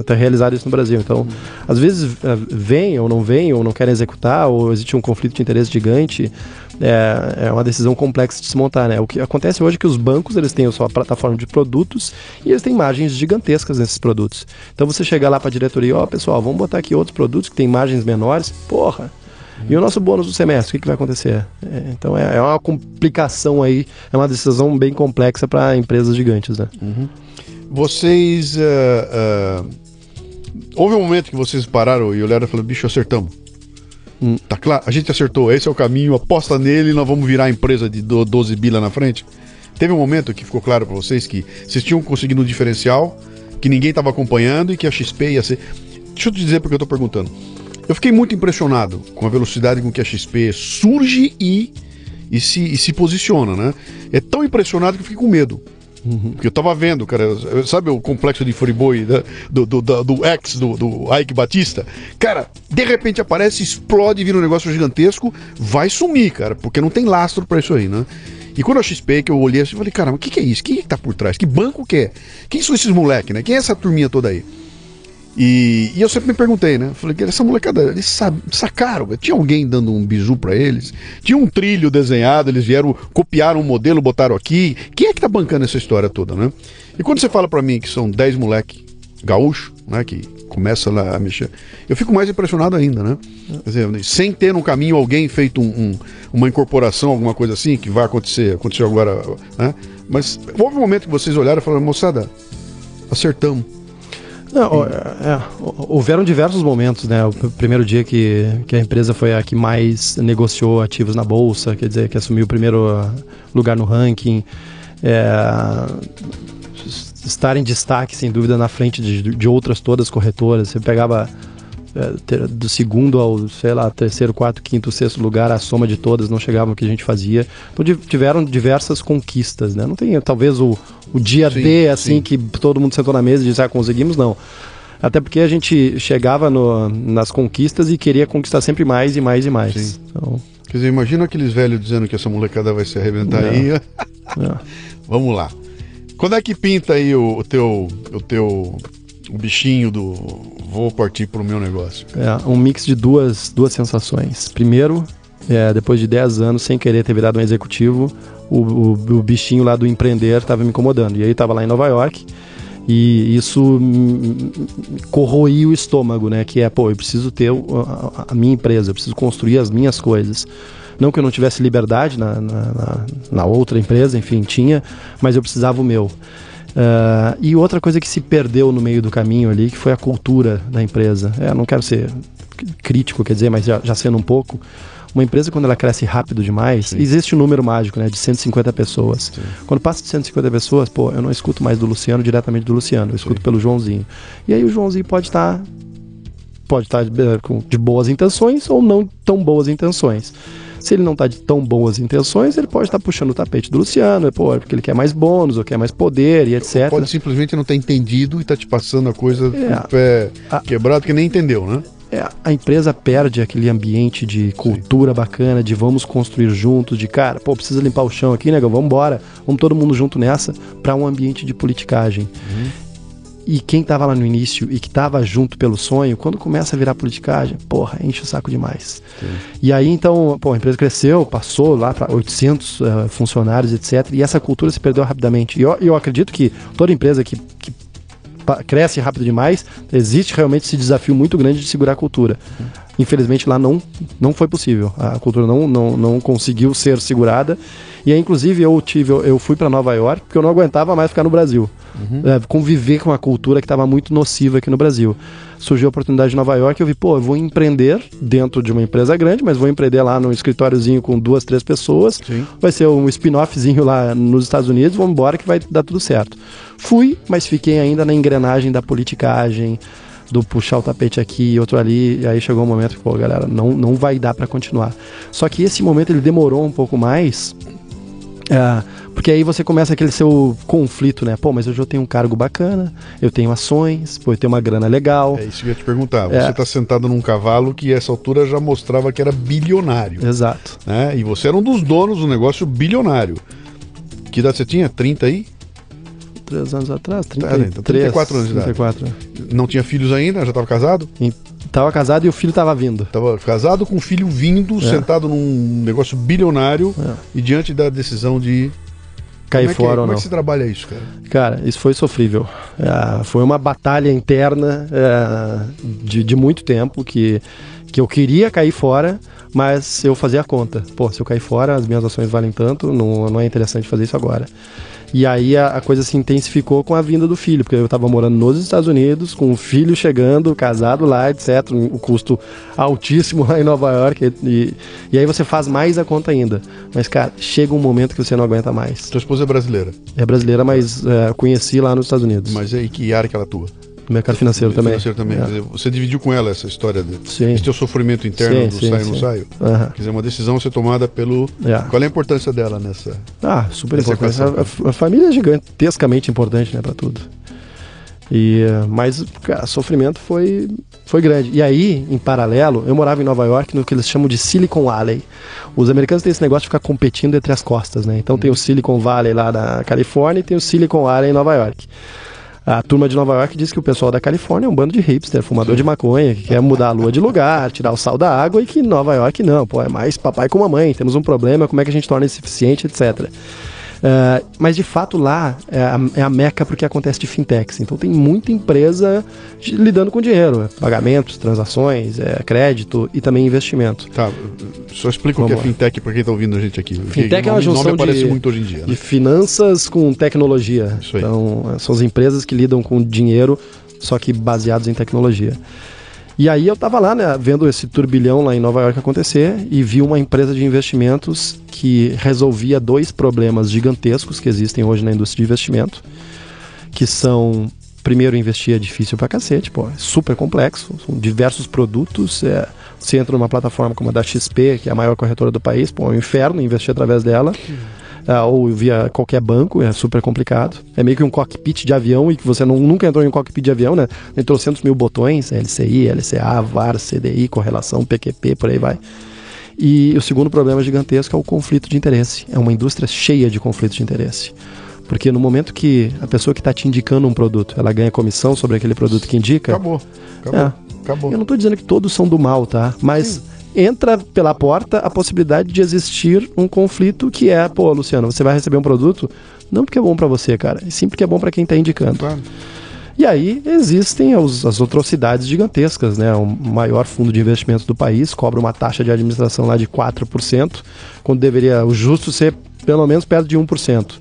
uh, ter realizado isso no Brasil. Então, uhum. às vezes uh, vem ou não vem, ou não querem executar, ou existe um conflito de interesse gigante. É, é uma decisão complexa de se montar, né? O que acontece hoje é que os bancos, eles têm a sua plataforma de produtos e eles têm margens gigantescas nesses produtos. Então você chega lá para a diretoria, ó, oh, pessoal, vamos botar aqui outros produtos que têm margens menores, porra. Hum. E o nosso bônus do semestre, o que, que vai acontecer? É, então é, é uma complicação aí, é uma decisão bem complexa para empresas gigantes, né? Uhum. Vocês... Uh, uh, houve um momento que vocês pararam e olharam e falaram, bicho, acertamos. Hum. Tá claro, a gente acertou, esse é o caminho, aposta nele e nós vamos virar a empresa de doze bi lá na frente. Teve um momento que ficou claro para vocês que vocês tinham conseguido um diferencial, que ninguém estava acompanhando e que a X P ia ser... Deixa eu te dizer porque eu tô perguntando. Eu fiquei muito impressionado com a velocidade com que a X P surge e, e, se, e se posiciona, né? É tão impressionado que eu fiquei com medo. Uhum. Porque eu tava vendo, cara, sabe o complexo de Friboi, né? do, do, do, do ex, do, do Ike Batista? Cara, de repente aparece, explode, vira um negócio gigantesco, vai sumir, cara, porque não tem lastro pra isso aí, né? E quando eu X P, que eu olhei assim, eu falei, caramba, o que que é isso? Quem é que tá por trás? Que banco que é? Quem são esses moleques, né? Quem é essa turminha toda aí? E, e eu sempre me perguntei, né? Falei, essa molecada, eles sabe, sacaram, tinha alguém dando um bizu pra eles? Tinha um trilho desenhado, eles vieram, copiaram um modelo, botaram aqui. Quem é que tá bancando essa história toda, né? E quando você fala pra mim que são dez moleque gaúcho, né, que começa lá a mexer, eu fico mais impressionado ainda, né? Quer dizer, sem ter no caminho alguém feito um, um, uma incorporação, alguma coisa assim, que vai acontecer, aconteceu agora, né? Mas houve um momento que vocês olharam e falaram, moçada, acertamos. Não, é, houveram diversos momentos, né? O primeiro dia que, que a empresa foi a que mais negociou ativos na bolsa, quer dizer, que assumiu o primeiro lugar no ranking, é, estar em destaque, sem dúvida, na frente de, de outras todas corretoras. Você pegava é, ter, do segundo ao, sei lá, terceiro, quarto, quinto, sexto lugar, a soma de todas não chegava no que a gente fazia. Então tiveram diversas conquistas, né? Não tem, talvez, o O dia sim, D, assim, sim. que todo mundo sentou na mesa e disse, ah, conseguimos, não. Até porque a gente chegava no, nas conquistas e queria conquistar sempre mais e mais e mais. Sim. Então... Quer dizer, imagina aqueles velhos dizendo que essa molecada vai se arrebentar não. aí. Não. Vamos lá. Quando é que pinta aí o, o teu... O teu... o bichinho do vou partir pro meu negócio? É, um mix de duas, duas sensações. Primeiro, é, depois de dez anos, sem querer ter virado um executivo... O, o, o bichinho lá do empreender estava me incomodando. E aí estava lá em Nova York e isso corroía o estômago, né? Que é, pô, eu preciso ter a, a minha empresa, eu preciso construir as minhas coisas. Não que eu não tivesse liberdade na, na, na, na outra empresa, enfim, tinha, mas eu precisava o meu. Uh, e outra coisa que se perdeu no meio do caminho ali, que foi a cultura da empresa. É, não quero ser crítico, quer dizer, mas já, já sendo um pouco... Uma empresa, quando ela cresce rápido demais, sim. existe um número mágico, né? De cento e cinquenta pessoas. Sim. Quando passa de cento e cinquenta pessoas, pô, eu não escuto mais do Luciano, diretamente do Luciano. Eu escuto sim. pelo Joãozinho. E aí o Joãozinho pode estar... Tá, pode tá estar de boas intenções ou não tão boas intenções. Se ele não está de tão boas intenções, ele pode estar tá puxando o tapete do Luciano, pô, porque ele quer mais bônus, ou quer mais poder, e etcétera. Pode simplesmente não ter entendido e tá te passando a coisa com é, o pé a... quebrado, porque nem entendeu, né? É, a empresa perde aquele ambiente de cultura sim. bacana, de vamos construir juntos, de cara, pô, precisa limpar o chão aqui, negão, vamos embora, vamos todo mundo junto nessa, para um ambiente de politicagem. Uhum. E quem tava lá no início e que tava junto pelo sonho, quando começa a virar politicagem, porra, enche o saco demais. Sim. E aí, então, pô, a empresa cresceu, passou lá para oitocentos uh, funcionários, etcétera. E essa cultura se perdeu rapidamente. E eu, eu acredito que toda empresa que... que cresce rápido demais, existe realmente esse desafio muito grande de segurar a cultura. Infelizmente lá não, não foi possível, a cultura não, não, não conseguiu ser segurada, e aí inclusive eu, tive, eu fui para Nova York porque eu não aguentava mais ficar no Brasil, uhum. é, conviver com a cultura que estava muito nociva aqui no Brasil. Surgiu a oportunidade de Nova York e eu vi, pô, eu vou empreender dentro de uma empresa grande, mas vou empreender lá num escritóriozinho com duas, três pessoas, sim. vai ser um spin-offzinho lá nos Estados Unidos, vamos embora que vai dar tudo certo. Fui, mas fiquei ainda na engrenagem da politicagem, do puxar o tapete aqui e outro ali, e aí chegou um momento que, pô, galera, não, não vai dar pra continuar. Só que esse momento ele demorou um pouco mais, é, porque aí você começa aquele seu conflito, né? Pô, mas eu já tenho um cargo bacana, eu tenho ações, pô, eu tenho uma grana legal. É isso que eu ia te perguntar. Você é. tá sentado num cavalo que a essa altura já mostrava que era bilionário. Exato. Né? E você era um dos donos do negócio bilionário. Que idade você tinha? trinta aí? vinte e três anos atrás, trinta e três, então, trinta e quatro anos de idade. trinta e quatro. Não tinha filhos ainda? Já estava casado? Estava casado e o filho estava vindo. Estava casado com o filho vindo, é. sentado num negócio bilionário é. e diante da decisão de... cair fora ou não. Como é que se trabalha isso, cara? Cara, isso foi sofrível. É, foi uma batalha interna é, de, de muito tempo que, que eu queria cair fora, mas eu fazia a conta. Pô, se eu cair fora, as minhas ações valem tanto, não, não é interessante fazer isso agora. E aí a, a coisa se intensificou com a vinda do filho, porque eu estava morando nos Estados Unidos, com o filho chegando, casado lá, etcétera. Um custo altíssimo lá em Nova York. E, e aí você faz mais a conta ainda. Mas, cara, chega um momento que você não aguenta mais. Tua esposa é brasileira? É brasileira, mas é, conheci lá nos Estados Unidos. Mas aí que área que ela atua? No mercado financeiro também. Financeiro também. É. Você dividiu com ela essa história, de, sim. esse teu sofrimento interno sim, do sim, saio sim. não saio? Uhum. Quer dizer, uma decisão a ser tomada pelo... Yeah. Qual é a importância dela nessa... Ah, super nessa importante. A, a família é gigantescamente importante, né, para tudo. E, mas, cara, o sofrimento foi, foi grande. E aí, em paralelo, eu morava em Nova York, no que eles chamam de Silicon Alley. Os americanos têm esse negócio de ficar competindo entre as costas, né? Então hum. tem o Silicon Valley lá na Califórnia e tem o Silicon Alley em Nova York. A turma de Nova York diz que o pessoal da Califórnia é um bando de hipster, fumador Sim. de maconha, que quer mudar a lua de lugar, tirar o sal da água, e que Nova York não, pô, é mais papai com mamãe, temos um problema, como é que a gente torna isso eficiente, etcétera. Uh, mas de fato lá é a, é a meca porque acontece de fintechs, então tem muita empresa de, lidando com dinheiro, é, pagamentos, transações, é, crédito e também investimento. Tá, só explica o que é fintech para quem está ouvindo a gente aqui. Fintech é uma junção de, muito hoje em dia, né? de finanças com tecnologia. Isso aí. Então são as empresas que lidam com dinheiro, só que baseados em tecnologia. E aí eu tava lá, né, vendo esse turbilhão lá em Nova York acontecer e vi uma empresa de investimentos que resolvia dois problemas gigantescos que existem hoje na indústria de investimento, que são, primeiro, investir é difícil pra cacete, pô, é super complexo, são diversos produtos, é, você entra numa plataforma como a da X P, que é a maior corretora do país, pô, é um inferno investir através dela, é, ou via qualquer banco, é super complicado, é meio que um cockpit de avião, e que você não, nunca entrou em um cockpit de avião, né? Entrou cento mil botões, L C I, L C A, V A R, C D I, correlação, P Q P, por aí vai. E o segundo problema gigantesco é o conflito de interesse, é uma indústria cheia de conflitos de interesse, porque no momento que a pessoa que está te indicando um produto, ela ganha comissão sobre aquele produto que indica... Acabou, acabou, é, acabou. Eu não estou dizendo que todos são do mal, tá? Mas... Sim. Entra pela porta a possibilidade de existir um conflito que é, pô, Luciano, você vai receber um produto não porque é bom pra você, cara, e sim porque é bom pra quem tá indicando. Claro. E aí existem os, as atrocidades gigantescas, né? O maior fundo de investimentos do país cobra uma taxa de administração lá de quatro por cento, quando deveria o justo ser pelo menos perto de um por cento.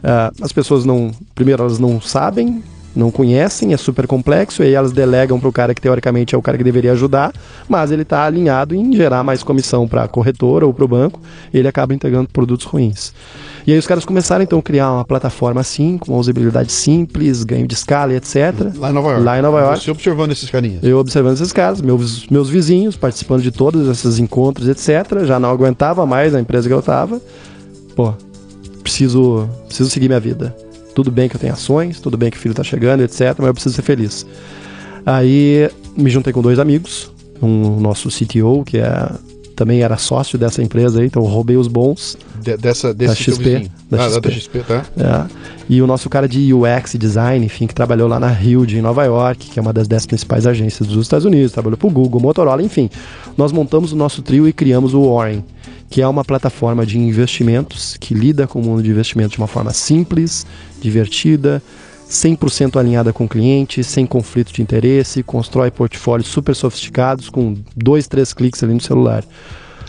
Uh, as pessoas não, primeiro, elas não sabem, não conhecem, é super complexo, e aí elas delegam para o cara que teoricamente é o cara que deveria ajudar, mas ele está alinhado em gerar mais comissão para a corretora ou para o banco, e ele acaba entregando produtos ruins. E aí os caras começaram então a criar uma plataforma assim, com uma usabilidade simples, ganho de escala e etcétera. Lá em Nova York. Lá em Nova York. Você observando esses carinhas. Eu observando esses caras, meus, meus vizinhos, participando de todos esses encontros, etcétera. Já não aguentava mais a empresa que eu estava. Pô, preciso, preciso seguir minha vida. Tudo bem que eu tenho ações, tudo bem que o filho está chegando, etcétera, mas eu preciso ser feliz. Aí me juntei com dois amigos, um nosso C T O, que é, também era sócio dessa empresa aí, então eu roubei os bons. De, dessa, desse da X P. Da, ah, X P. Da X P, tá? É. E o nosso cara de U X Design, enfim, que trabalhou lá na Hildi, em Nova York, que é uma das dez principais agências dos Estados Unidos, trabalhou para o Google, Motorola, enfim. Nós montamos o nosso trio e criamos o Warren, que é uma plataforma de investimentos que lida com o mundo de investimento de uma forma simples, divertida, cem por cento alinhada com o cliente, sem conflito de interesse, constrói portfólios super sofisticados com dois, três cliques ali no celular.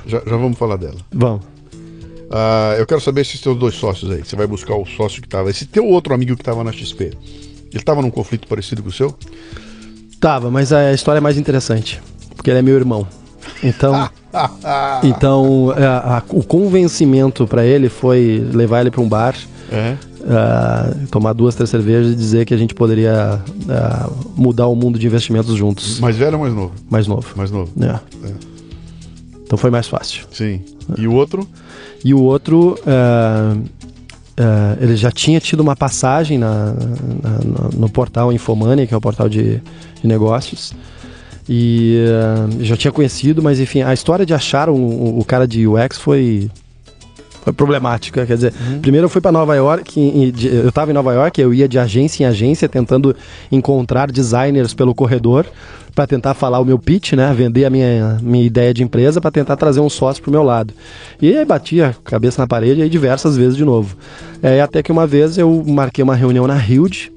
Já, já vamos falar dela. Vamos. Uh, eu quero saber esses teus dois sócios aí, você vai buscar o sócio que estava. Esse teu outro amigo que estava na X P, ele estava num conflito parecido com o seu? Tava, mas a história é mais interessante, porque ele é meu irmão. Então, então a, a, o convencimento para ele foi levar ele para um bar, é. uh, tomar duas, três cervejas e dizer que a gente poderia uh, mudar o mundo de investimentos juntos. Mais velho ou mais novo? Mais novo. Mais novo. É. É. Então foi mais fácil. Sim. E o outro? E o outro, uh, uh, ele já tinha tido uma passagem na, na, no portal Infomoney, que é o portal de, de negócios. E uh, já tinha conhecido, mas enfim, a história de achar o, o cara de U X foi problemática, quer dizer, uhum. primeiro eu fui para Nova York, e, e, eu estava em Nova York, eu ia de agência em agência tentando encontrar designers pelo corredor para tentar falar o meu pitch, né, vender a minha, minha ideia de empresa para tentar trazer um sócio pro meu lado. E aí batia a cabeça na parede aí diversas vezes de novo. É, até que uma vez eu marquei uma reunião na Hildi,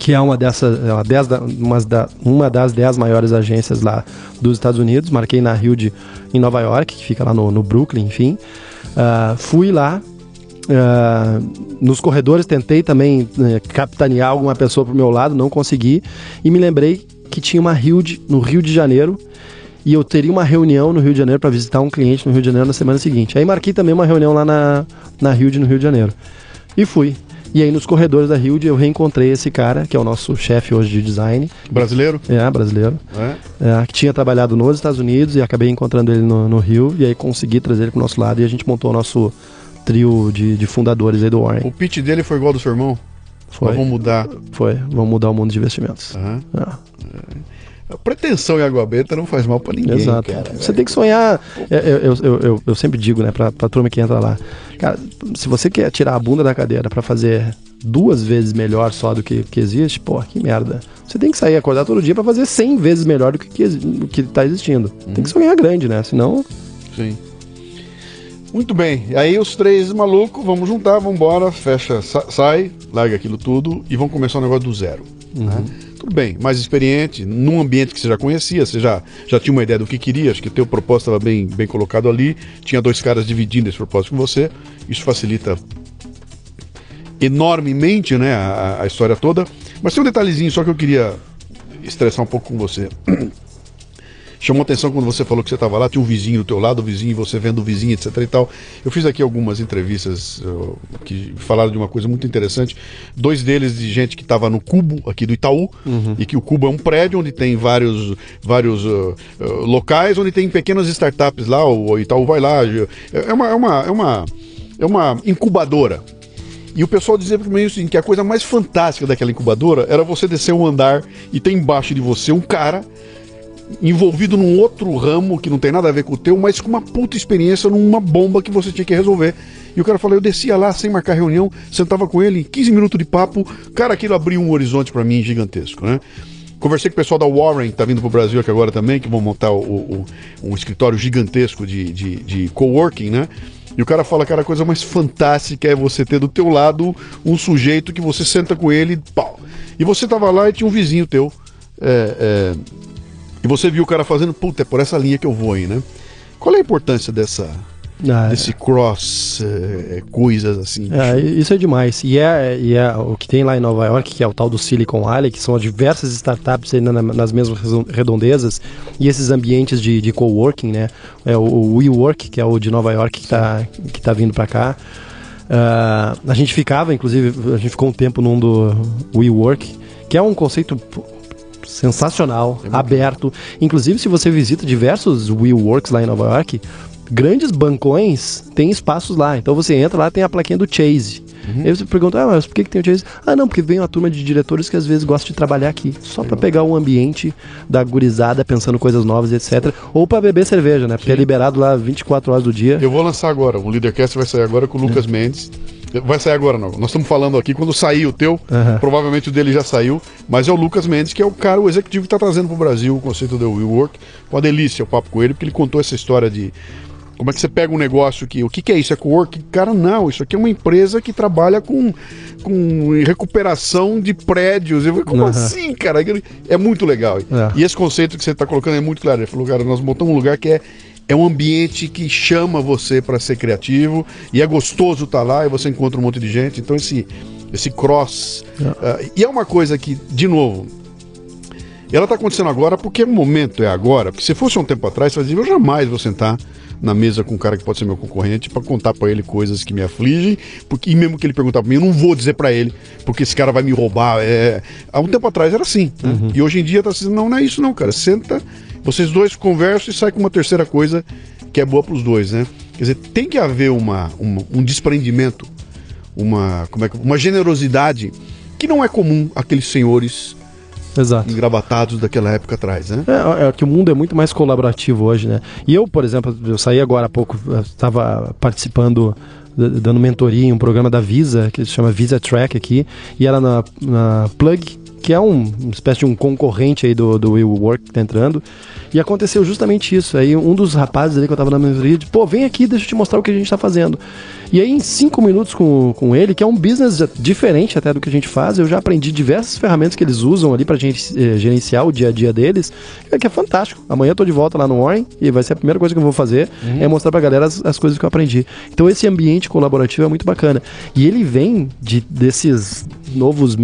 que é uma dessas, uma, dez da, umas da, uma das dez maiores agências lá dos Estados Unidos. Marquei na Hildi em Nova York, que fica lá no, no Brooklyn, enfim. Uh, fui lá, uh, nos corredores tentei também uh, capitanear alguma pessoa pro meu lado, não consegui. E me lembrei que tinha uma Hildi no Rio de Janeiro e eu teria uma reunião no Rio de Janeiro para visitar um cliente no Rio de Janeiro na semana seguinte. Aí marquei também uma reunião lá na, na Hildi, no Rio de Janeiro. E fui. E aí nos corredores da Hildi eu reencontrei esse cara, que é o nosso chefe hoje de design. Brasileiro? É, brasileiro. É. É, que tinha trabalhado nos Estados Unidos e acabei encontrando ele no, no Rio. E aí consegui trazer ele pro nosso lado e a gente montou o nosso trio de, de fundadores aí do Warren. O pitch dele foi igual ao do seu irmão? Foi. Mas vamos mudar. Foi, vamos mudar o mundo de investimentos. Aham. É. A pretensão em água benta não faz mal pra ninguém. Exato. Cara, você tem que sonhar. Eu, eu, eu, eu, eu sempre digo, né, pra, pra turma que entra lá, cara, se você quer tirar a bunda da cadeira pra fazer duas vezes melhor só do que, que existe, porra, que merda. Você tem que sair, acordar todo dia pra fazer cem vezes melhor do que, que, que tá existindo. Hum. Tem que sonhar grande, né? Senão. Sim. Muito bem, aí os três malucos, vamos juntar, vamos embora, fecha, sai, larga aquilo tudo e vamos começar o negócio do zero. Uhum. Né? Tudo bem, mais experiente, num ambiente que você já conhecia, você já, já tinha uma ideia do que queria, acho que o teu propósito estava bem, bem colocado ali, tinha dois caras dividindo esse propósito com você, isso facilita enormemente, né, a, a história toda. Mas tem um detalhezinho só que eu queria estressar um pouco com você. Chamou atenção quando você falou que você estava lá, tinha um vizinho do teu lado, o vizinho, você vendo o vizinho, etcétera e tal. Eu fiz aqui algumas entrevistas uh, que falaram de uma coisa muito interessante. Dois deles de gente que estava no Cubo, aqui do Itaú, uhum. e que o Cubo é um prédio onde tem vários, vários uh, uh, locais, onde tem pequenas startups lá, o Itaú vai lá. É uma, é uma, é uma, é uma incubadora. E o pessoal dizia para mim assim, que a coisa mais fantástica daquela incubadora era você descer um andar e ter embaixo de você um cara envolvido num outro ramo que não tem nada a ver com o teu, mas com uma puta experiência numa bomba que você tinha que resolver. E o cara falou, eu descia lá sem marcar reunião, sentava com ele, quinze minutos de papo, cara, aquilo abriu um horizonte pra mim gigantesco, né? Conversei com o pessoal da Warren, que tá vindo pro Brasil aqui agora também, que vão montar o, o, um escritório gigantesco de, de, de coworking, né? E o cara fala, cara, a coisa mais fantástica é você ter do teu lado um sujeito que você senta com ele, pau. E você tava lá e tinha um vizinho teu, é... é e você viu o cara fazendo, puta, é por essa linha que eu vou aí, né? Qual é a importância dessa, ah, desse cross, é, coisas assim? É, isso é demais. E é, e é o que tem lá em Nova York, que é o tal do Silicon Alley, que são diversas startups aí na, nas mesmas redondezas, e esses ambientes de, de coworking, né? É o, o WeWork, que é o de Nova York, que tá, que tá vindo pra cá. Uh, a gente ficava, inclusive, a gente ficou um tempo num do WeWork, que é um conceito sensacional, é aberto. Inclusive, se você visita diversos WeWorks lá em Nova York, grandes bancões têm espaços lá. Então você entra lá, tem a plaquinha do Chase. Uhum. Aí você pergunta, ah, mas por que, que tem o Chase? Ah, não, porque vem uma turma de diretores que às vezes gosta de trabalhar aqui, só para pegar o ambiente da gurizada, pensando coisas novas, etcétera. Ou para beber cerveja, né? Porque sim, é liberado lá vinte e quatro horas do dia. Eu vou lançar agora, o LíderCast vai sair agora com o Lucas é. Mendes. Vai sair agora, não. Nós estamos falando aqui, quando sair o teu, uhum. provavelmente o dele já saiu, mas é o Lucas Mendes, que é o cara, o executivo que está trazendo para o Brasil o conceito do WeWork. Uma delícia o papo com ele, porque ele contou essa história de como é que você pega um negócio que... O que, que é isso? É cowork? Cara, não. Isso aqui é uma empresa que trabalha com, com recuperação de prédios. Eu falei, como uhum. assim, cara? É muito legal. Uhum. E esse conceito que você está colocando é muito claro. Ele falou, cara, nós montamos um lugar que é... É um ambiente que chama você para ser criativo e é gostoso estar lá e você encontra um monte de gente. Então esse, esse cross... Uh, e é uma coisa que, de novo, ela está acontecendo agora porque o momento é agora. Porque se fosse um tempo atrás, você dizia, eu jamais vou sentar na mesa com um cara que pode ser meu concorrente para contar para ele coisas que me afligem, porque, e mesmo que ele perguntar para mim, eu não vou dizer para ele, porque esse cara vai me roubar. É... Há um tempo atrás era assim. Né? Uhum. E hoje em dia está assim, não, não é isso não, cara. Senta... Vocês dois conversam e sai com uma terceira coisa que é boa para os dois, né? Quer dizer, tem que haver uma, uma, um desprendimento, uma, como é que, uma generosidade que não é comum àqueles senhores... Exato. Engravatados daquela época atrás, né? É, é que o mundo é muito mais colaborativo hoje, né? E eu, por exemplo, eu saí agora há pouco, estava participando dando mentoria em um programa da Visa, que se chama Visa Track aqui, e era na, na Plug, que é um, uma espécie de um concorrente aí do, do WeWork que tá entrando, e aconteceu justamente isso. Aí um dos rapazes ali que eu tava na mentoria disse, pô, vem aqui, deixa eu te mostrar o que a gente tá fazendo. E aí em cinco minutos com, com ele, que é um business diferente até do que a gente faz, eu já aprendi diversas ferramentas que eles usam ali pra gente eh, gerenciar o dia a dia deles, que é fantástico. Amanhã eu tô de volta lá no Warren e vai ser a primeira coisa que eu vou fazer, uhum. é mostrar pra galera as, as coisas que eu aprendi. Então esse ambiente colaborativo é muito bacana. E ele vem de, desses novos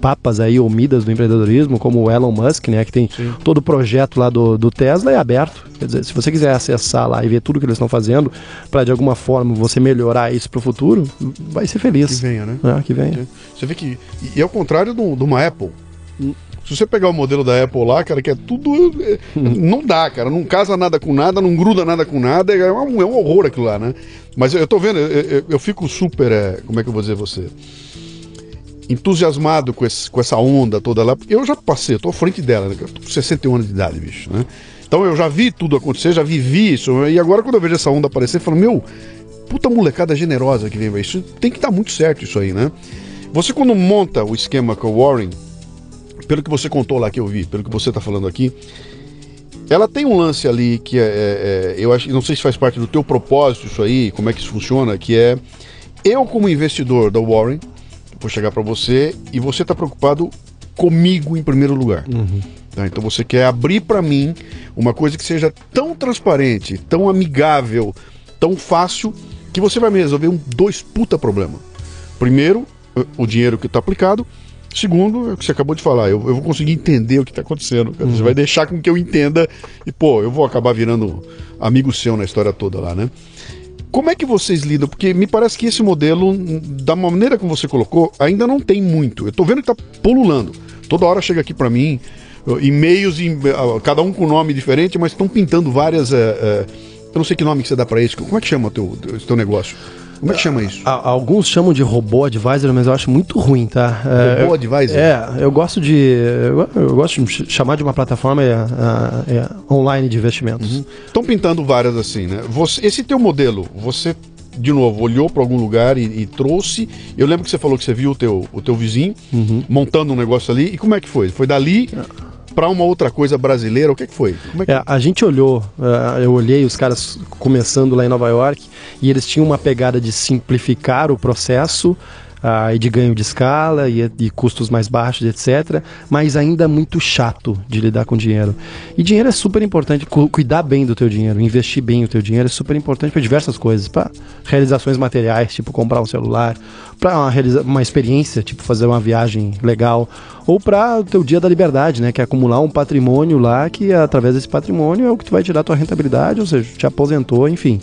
papas aí, ou midas do empreendedorismo, como o Elon Musk, né, que tem Sim. todo o projeto lá do, do Tesla é aberto. Quer dizer, se você quiser acessar lá e ver tudo que eles estão fazendo, para de alguma forma você melhorar isso para o futuro, vai ser feliz. Que venha, né? É, que venha. Você vê que... E é o contrário de uma Apple. Se você pegar o modelo da Apple lá, cara, que é tudo... É, não dá, cara. Não casa nada com nada, não gruda nada com nada. É um, é um horror aquilo lá, né? Mas eu tô vendo, eu, eu, eu fico super... É, como é que eu vou dizer você... entusiasmado com, esse, com essa onda toda lá. Eu já passei, eu tô à frente dela, né? Eu tô com sessenta e um anos de idade, bicho, né? Então eu já vi tudo acontecer, já vivi isso. E agora quando eu vejo essa onda aparecer, eu falo, meu, puta molecada generosa que vem, véio. Isso tem que dar muito certo isso aí, né? Você quando monta o esquema com o Warren, pelo que você contou lá que eu vi, pelo que você tá falando aqui, ela tem um lance ali que é... é, é eu acho, não sei se faz parte do teu propósito isso aí, como é que isso funciona, que é... Eu como investidor da Warren... vou chegar para você e você está preocupado comigo em primeiro lugar. Uhum. Tá, então você quer abrir para mim uma coisa que seja tão transparente, tão amigável, tão fácil, que você vai me resolver um dois puta problema. Primeiro, o dinheiro que está aplicado. Segundo, é o que você acabou de falar, eu, eu vou conseguir entender o que está acontecendo. Cara. Uhum. Você vai deixar com que eu entenda e, pô, eu vou acabar virando amigo seu na história toda lá, né? Como é que vocês lidam? Porque me parece que esse modelo, da maneira como você colocou, ainda não tem muito. Eu tô vendo que tá pululando. Toda hora chega aqui para mim, e-mails, e, cada um com nome diferente, mas estão pintando várias... Uh, uh, eu não sei que nome que você dá para isso. Como é que chama o teu, teu negócio? Como é que chama isso? Alguns chamam de robô advisor, mas eu acho muito ruim, tá? É, robô advisor? É, eu gosto de eu, eu gosto de chamar de uma plataforma é, é, é, online de investimentos. Uhum. Estão pintando várias assim, né? Você, esse teu modelo, você, de novo, olhou para algum lugar e, e trouxe. Eu lembro que você falou que você viu o teu, o teu vizinho uhum. montando um negócio ali. E como é que foi? Foi dali... É. Para uma outra coisa brasileira, o que, que foi? Como é que... É, a gente olhou, uh, eu olhei os caras começando lá em Nova York e eles tinham uma pegada de simplificar o processo uh, e de ganho de escala e, e custos mais baixos, etcétera. Mas ainda muito chato de lidar com dinheiro. E dinheiro é super importante, cu- cuidar bem do teu dinheiro, investir bem o teu dinheiro é super importante para diversas coisas, para realizações materiais, tipo comprar um celular, para uma, uma experiência, tipo fazer uma viagem legal, ou para o teu dia da liberdade, né, que é acumular um patrimônio lá, que através desse patrimônio é o que tu vai tirar tua rentabilidade, ou seja, te aposentou, enfim.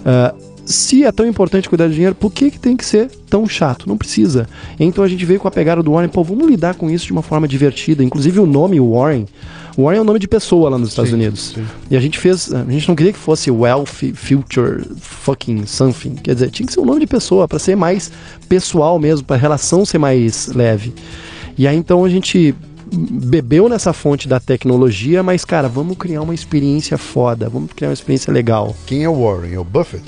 Uh, se é tão importante cuidar do dinheiro, por que, que tem que ser tão chato? Não precisa. Então a gente veio com a pegada do Warren, pô, vamos lidar com isso de uma forma divertida, inclusive o nome Warren, Warren é um nome de pessoa lá nos Estados sim, Unidos. Sim. E a gente fez, a gente não queria que fosse Wealth Future Fucking Something. Quer dizer, tinha que ser um nome de pessoa, para ser mais pessoal mesmo, para a relação ser mais leve. E aí então a gente bebeu nessa fonte da tecnologia, mas cara, vamos criar uma experiência foda, vamos criar uma experiência legal. Quem é o Warren? É o Buffett?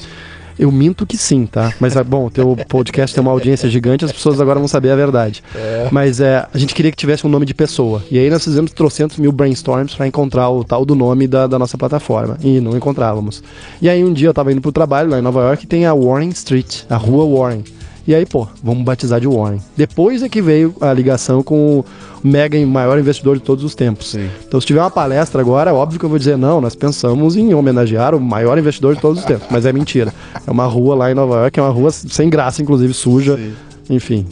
Eu minto que sim, tá? Mas, bom, o teu podcast tem uma audiência gigante, as pessoas agora vão saber a verdade. É. Mas é, a gente queria que tivesse um nome de pessoa. E aí nós fizemos trocentos mil brainstorms para encontrar o tal do nome da, da nossa plataforma. E não encontrávamos. E aí um dia eu tava indo pro trabalho lá em Nova York e tem a Warren Street, a rua Warren. E aí, pô, vamos batizar de Warren. Depois é que veio a ligação com o mega maior investidor de todos os tempos. Sim. Então, se tiver uma palestra agora, óbvio que eu vou dizer, não, nós pensamos em homenagear o maior investidor de todos os tempos. Mas é mentira. É uma rua lá em Nova York, é uma rua sem graça, inclusive, suja. Sim. Enfim.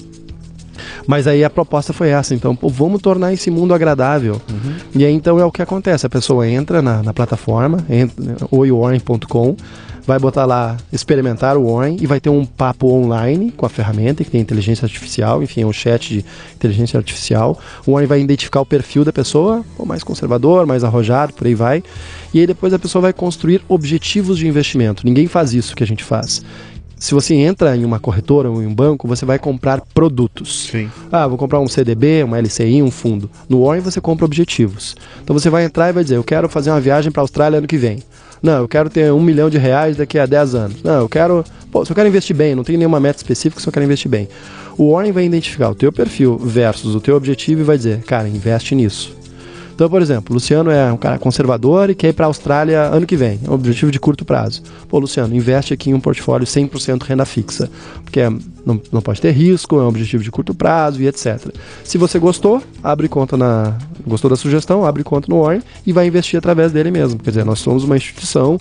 Mas aí a proposta foi essa, então, pô, vamos tornar esse mundo agradável. Uhum. E aí, então, é o que acontece. A pessoa entra na, na plataforma, oi warren ponto com, vai botar lá, experimentar o Warren e vai ter um papo online com a ferramenta que tem inteligência artificial, enfim, é um chat de inteligência artificial. O Warren vai identificar o perfil da pessoa, ou mais conservador, mais arrojado, por aí vai. E aí depois a pessoa vai construir objetivos de investimento. Ninguém faz isso que a gente faz. Se você entra em uma corretora ou em um banco, você vai comprar produtos. Sim. Ah, vou comprar um C D B, uma L C I, um fundo. No Warren você compra objetivos. Então você vai entrar e vai dizer, eu quero fazer uma viagem para a Austrália ano que vem. Não, eu quero ter um milhão de reais daqui a dez anos. Não, eu quero... Pô, se eu quero investir bem, não tem nenhuma meta específica, se eu quero investir bem. O Warren vai identificar o teu perfil versus o teu objetivo e vai dizer, cara, investe nisso. Então, por exemplo, o Luciano é um cara conservador e quer ir para a Austrália ano que vem. É um objetivo de curto prazo. Pô, Luciano, investe aqui em um portfólio cem por cento renda fixa, porque não, não pode ter risco, é um objetivo de curto prazo e etcétera. Se você gostou, abre conta na... Gostou da sugestão? Abre conta no Warren e vai investir através dele mesmo. Quer dizer, nós somos uma instituição...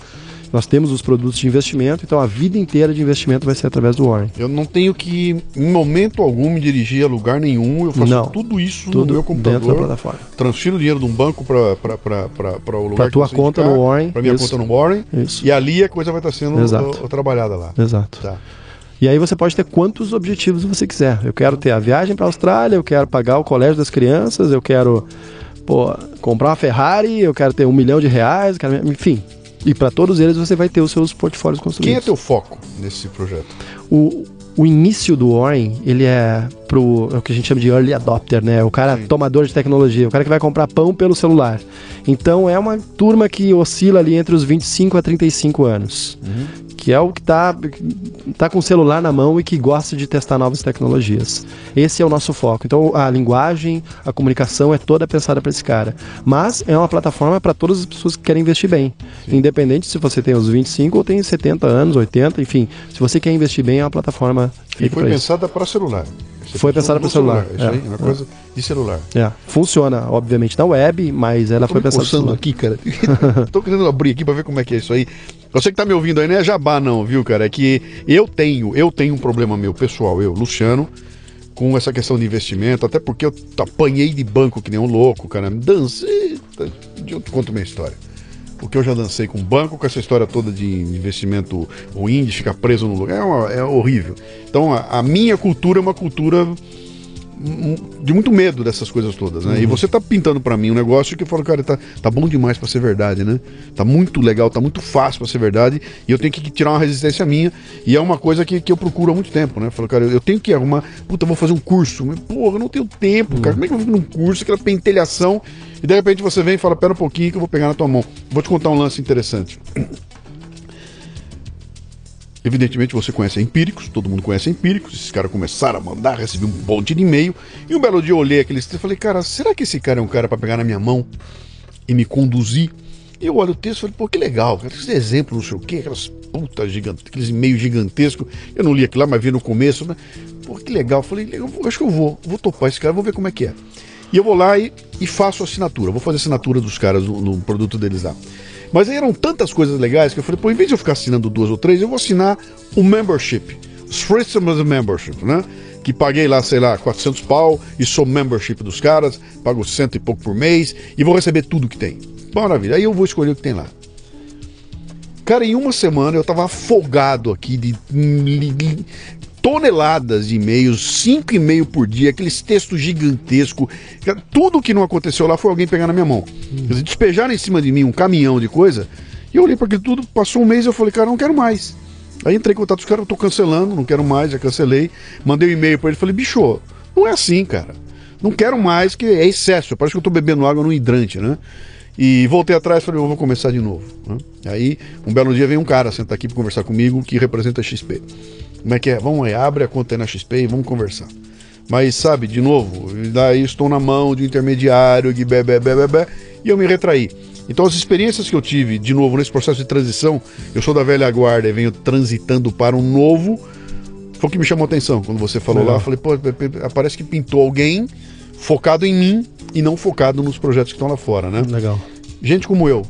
Nós temos os produtos de investimento, então a vida inteira de investimento vai ser através do Warren. Eu não tenho que, em momento algum, me dirigir a lugar nenhum. Eu faço não, tudo isso tudo no meu computador. Dentro da plataforma. Transfiro o dinheiro de um banco para o lugar para tua que você conta indicar, no Warren. Para minha isso, conta no Warren. Isso. E ali a coisa vai estar sendo o, o, trabalhada lá. Exato. Tá. E aí você pode ter quantos objetivos você quiser. Eu quero ter a viagem para a Austrália, eu quero pagar o colégio das crianças, eu quero pô, comprar uma Ferrari, eu quero ter um milhão de reais, eu quero... enfim... E para todos eles você vai ter os seus portfólios construídos. Quem é teu foco nesse projeto? O, o início do Warren, ele é pro, é o que a gente chama de early adopter, né? O cara Sim. tomador de tecnologia, o cara que vai comprar pão pelo celular. Então é uma turma que oscila ali entre os vinte e cinco a trinta e cinco anos. Uhum. Que é o que está tá com o celular na mão e que gosta de testar novas tecnologias. Esse é o nosso foco. Então, a linguagem, a comunicação é toda pensada para esse cara. Mas é uma plataforma para todas as pessoas que querem investir bem. Sim. Independente se você tem os vinte e cinco ou tem setenta anos, oitenta, enfim. Se você quer investir bem, é uma plataforma feita para isso. E foi pensada para celular. Você foi pensada para celular. celular. Isso é. aí, uma é. coisa de celular. É. Funciona, obviamente, na web, mas ela foi pensada para celular. Aqui, cara. Estou querendo abrir aqui para ver como é que é isso aí. Você que tá me ouvindo aí, não é jabá não, viu, cara? É que eu tenho, eu tenho um problema meu, pessoal, eu, Luciano, com essa questão de investimento, até porque eu apanhei de banco que nem um louco, cara. Dancei, eu te conto minha história. Porque eu já dancei com banco, com essa história toda de investimento ruim, de ficar preso no lugar, é, uma, é horrível. Então, a, a minha cultura é uma cultura de muito medo dessas coisas todas, né? Uhum. E você tá pintando pra mim um negócio que eu falo, cara, tá, tá bom demais pra ser verdade, né? Tá muito legal, tá muito fácil pra ser verdade e eu tenho que tirar uma resistência minha e é uma coisa que, que eu procuro há muito tempo, né? Eu falo, cara, eu tenho que arrumar, puta, eu vou fazer um curso, mas, porra, eu não tenho tempo, uhum. cara, como é que eu vou fazer um curso, aquela pentelhação e de repente você vem e fala, pera um pouquinho que eu vou pegar na tua mão. Vou te contar um lance interessante. Evidentemente você conhece Empiricus, todo mundo conhece Empiricus, esses caras começaram a mandar, recebi um monte de e-mail, e um belo dia eu olhei aquele texto e falei, cara, será que esse cara é um cara para pegar na minha mão e me conduzir? E eu olho o texto e falei, pô, que legal, cara, esse exemplo, não sei o quê, aquelas putas gigantescas, aqueles e-mails gigantescos, eu não li aquilo lá, mas vi no começo, né? Pô, que legal, eu falei, eu acho que eu vou, vou topar esse cara, vou ver como é que é. E eu vou lá e, e faço assinatura, vou fazer assinatura dos caras no, no produto deles lá. Mas aí eram tantas coisas legais que eu falei, pô, em vez de eu ficar assinando duas ou três, eu vou assinar o membership, os Freedomers Membership, né? Que paguei lá, sei lá, quatrocentos pau e sou membership dos caras, pago cento e pouco por mês e vou receber tudo que tem. Maravilha, aí eu vou escolher o que tem lá. Cara, em uma semana eu tava afogado aqui de toneladas de e-mails, cinco e-mail por dia, aqueles textos gigantescos, tudo que não aconteceu lá foi alguém pegar na minha mão. Eles despejaram em cima de mim um caminhão de coisa e eu olhei para aquilo tudo, passou um mês e eu falei, cara, não quero mais. Aí entrei em contato com os caras, eu tô cancelando, não quero mais, já cancelei, mandei um e-mail para ele, falei, bicho, não é assim, cara, não quero mais, que é excesso, parece que eu tô bebendo água num hidrante, né? E voltei atrás e falei, eu vou começar de novo, né? Aí, um belo dia veio um cara sentar aqui para conversar comigo, que representa a X P. Como é que é? Vamos aí, abre a conta aí na X P e vamos conversar. Mas, sabe, de novo, daí estou na mão de um intermediário, de bé, bé, bé, bé, bé, e eu me retraí. Então, as experiências que eu tive, de novo, nesse processo de transição, eu sou da velha guarda e venho transitando para um novo, foi o que me chamou a atenção. Quando você falou lá, eu falei, pô, parece que pintou alguém focado em mim e não focado nos projetos que estão lá fora, né? Legal. Gente como eu.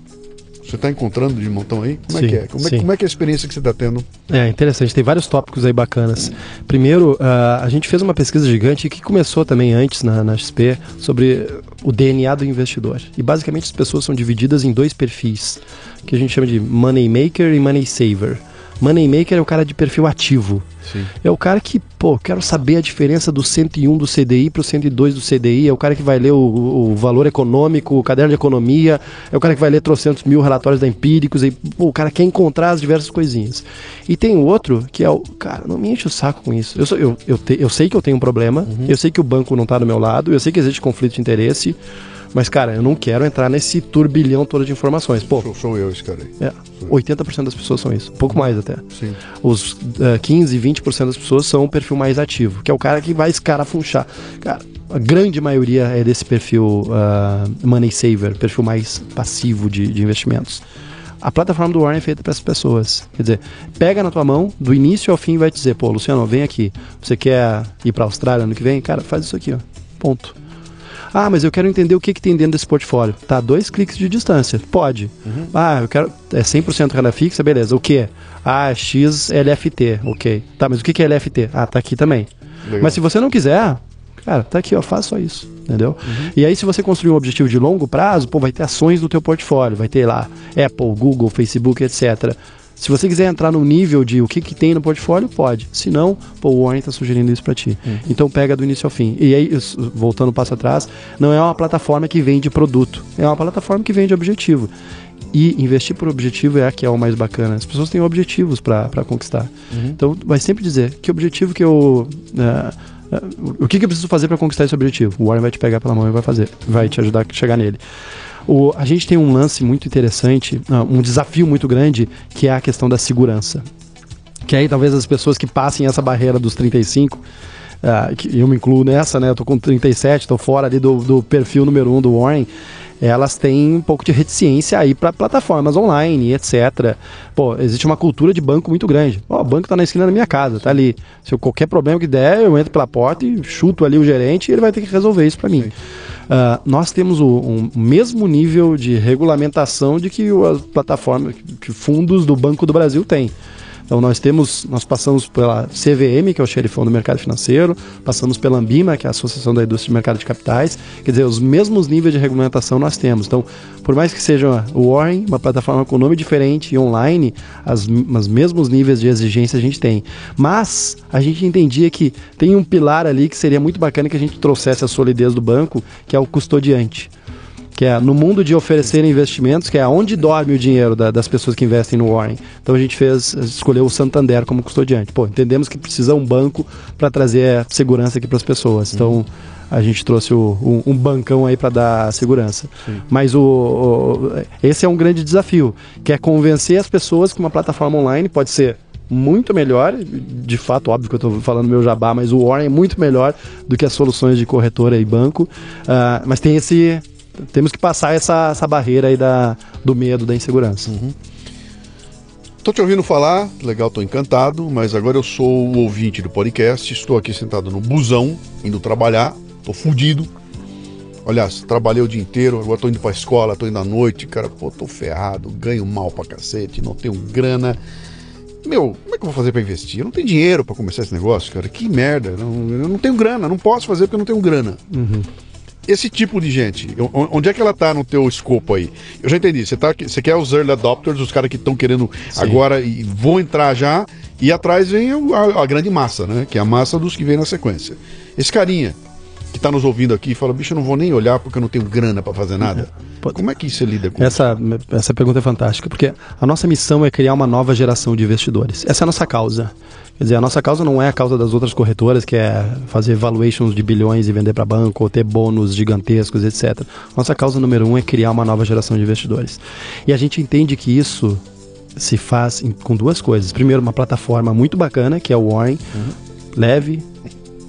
Você está encontrando de montão aí? Como sim, é que é? Como, é? como é que é a experiência que você está tendo? É interessante, tem vários tópicos aí bacanas. Primeiro, uh, a gente fez uma pesquisa gigante que começou também antes na, na X P sobre o D N A do investidor. E basicamente as pessoas são divididas em dois perfis, que a gente chama de money maker e money saver. Money maker é o cara de perfil ativo. Sim. É o cara que, pô, quero saber a diferença do cento e um do C D I para o cento e dois do C D I. É o cara que vai ler o, o valor econômico, o caderno de economia. É o cara que vai ler trocentos mil relatórios da Empíricos. E, pô, o cara quer encontrar as diversas coisinhas. E tem o outro que é o... Cara, não me enche o saco com isso. Eu, sou, eu, eu, te, eu sei que eu tenho um problema. Uhum. Eu sei que o banco não está do meu lado. Eu sei que existe conflito de interesse. Mas, cara, eu não quero entrar nesse turbilhão todo de informações. Pô, sou, sou eu esse cara aí. É, oitenta por cento das pessoas são isso. Pouco mais até. Sim. Os uh, quinze, vinte por cento das pessoas são o perfil mais ativo, que é o cara que vai escarafunchar. Cara, a grande maioria é desse perfil uh, money saver, perfil mais passivo de, de investimentos. A plataforma do Warren é feita para essas pessoas. Quer dizer, pega na tua mão, do início ao fim vai te dizer, pô, Luciano, vem aqui. Você quer ir para a Austrália ano que vem? Cara, faz isso aqui, ó. Ponto. Ah, mas eu quero entender o que, que tem dentro desse portfólio. Tá, dois cliques de distância. Pode. Uhum. Ah, eu quero... É cem por cento renda fixa, beleza. O quê? Ah, X L F T. Ok. Tá, mas o que, que é L F T? Ah, tá aqui também. Legal. Mas se você não quiser... Cara, tá aqui, ó, faz só isso, entendeu? Uhum. E aí, se você construir um objetivo de longo prazo, pô, vai ter ações do teu portfólio, vai ter lá Apple, Google, Facebook, etcétera. Se você quiser entrar no nível de o que, que tem no portfólio, pode. Se não, pô, o Warren tá sugerindo isso para ti. Uhum. Então, pega do início ao fim. E aí, voltando um passo atrás, não é uma plataforma que vende produto, é uma plataforma que vende objetivo. E investir por objetivo é a que é o mais bacana. As pessoas têm objetivos para conquistar. Uhum. Então, vai sempre dizer que objetivo que eu... Uh, O que, que eu preciso fazer para conquistar esse objetivo? O Warren vai te pegar pela mão e vai fazer, vai te ajudar a chegar nele. O, a gente tem um lance muito interessante, um desafio muito grande, que é a questão da segurança. Que aí talvez as pessoas que passem essa barreira dos trinta e cinco, uh, que eu me incluo nessa, né? Eu tô com trinta e sete, tô fora ali do, do perfil número um do Warren. Elas têm um pouco de reticência aí para plataformas online, etcétera. Pô, existe uma cultura de banco muito grande. Ó, o banco tá na esquina da minha casa, tá ali. Se eu, qualquer problema que der, eu entro pela porta e chuto ali o gerente e ele vai ter que resolver isso para mim. Uh, nós temos o um mesmo nível de regulamentação de que as plataformas, que fundos do Banco do Brasil têm. Então nós temos, nós passamos pela C V M, que é o xerifão do mercado financeiro, passamos pela Ambima, que é a Associação da Indústria de Mercado de Capitais, quer dizer, os mesmos níveis de regulamentação nós temos. Então, por mais que seja o Warren, uma plataforma com nome diferente e online, as, os mesmos níveis de exigência a gente tem. Mas a gente entendia que tem um pilar ali que seria muito bacana que a gente trouxesse a solidez do banco, que é o custodiante. Que é no mundo de oferecer investimentos, que é onde dorme o dinheiro da, das pessoas que investem no Warren. Então a gente fez, escolheu o Santander como custodiante. Pô, entendemos que precisa um banco para trazer segurança aqui para as pessoas. Então a gente trouxe o, um, um bancão aí para dar segurança. Sim. Mas o, o, esse é um grande desafio, que é convencer as pessoas que uma plataforma online pode ser muito melhor, de fato, óbvio que eu estou falando meu jabá, mas o Warren é muito melhor do que as soluções de corretora e banco. Uh, mas tem esse... Temos que passar essa, essa barreira aí da, do medo, da insegurança. Uhum. Tô te ouvindo falar, legal, tô encantado, mas agora eu sou o ouvinte do podcast, estou aqui sentado no busão, indo trabalhar, tô fudido. Aliás, trabalhei o dia inteiro, agora tô indo pra escola, tô indo à noite, cara, pô, tô ferrado, ganho mal pra cacete, não tenho grana. Meu, como é que eu vou fazer pra investir? Eu não tenho dinheiro pra começar esse negócio, cara, que merda, não, eu não tenho grana, não posso fazer porque eu não tenho grana. Uhum. Esse tipo de gente, onde é que ela está no teu escopo aí? Eu já entendi, você, tá, você quer os early adopters, os caras que estão querendo Sim. agora e vão entrar já, e atrás vem a, a grande massa, né? Que é a massa dos que vem na sequência. Esse carinha que está nos ouvindo aqui e fala, bicho, eu não vou nem olhar porque eu não tenho grana para fazer nada. Pode. Como é que você lida com essa, isso? Essa pergunta é fantástica, porque a nossa missão é criar uma nova geração de investidores. Essa é a nossa causa. Quer dizer, a nossa causa não é a causa das outras corretoras, que é fazer valuations de bilhões e vender para banco, ou ter bônus gigantescos, etcétera. Nossa causa número um é criar uma nova geração de investidores. E a gente entende que isso se faz em, com duas coisas. Primeiro, uma plataforma muito bacana, que é o Warren, uhum. leve,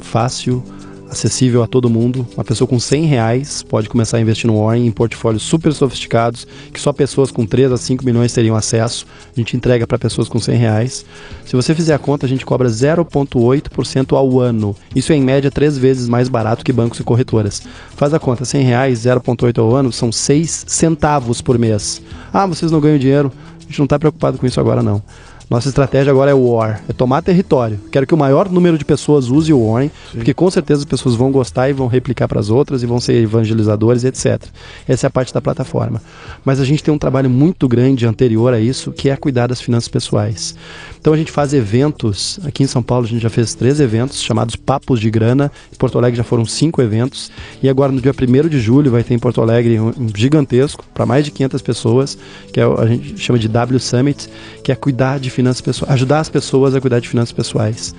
fácil, acessível a todo mundo. Uma pessoa com cem reais pode começar a investir no Warren em portfólios super sofisticados, que só pessoas com três a cinco milhões teriam acesso. A gente entrega para pessoas com cem reais. Se você fizer a conta, a gente cobra zero vírgula oito por cento ao ano. Isso é, em média, três vezes mais barato que bancos e corretoras. Faz a conta, cem reais, zero vírgula oito por cento ao ano, são seis centavos por mês. Ah, vocês não ganham dinheiro? A gente não está preocupado com isso agora, não. Nossa estratégia agora é o Warren, é tomar território. Quero que o maior número de pessoas use o Warren, Sim. porque com certeza as pessoas vão gostar e vão replicar para as outras e vão ser evangelizadores, etcétera. Essa é a parte da plataforma. Mas a gente tem um trabalho muito grande anterior a isso, que é cuidar das finanças pessoais. Então a gente faz eventos, aqui em São Paulo a gente já fez três eventos, chamados Papos de Grana, em Porto Alegre já foram cinco eventos, e agora no dia primeiro de julho vai ter em Porto Alegre um gigantesco, para mais de quinhentas pessoas, que é, a gente chama de W Summit, que é cuidar de finanças pessoais, ajudar as pessoas a cuidar de finanças pessoais.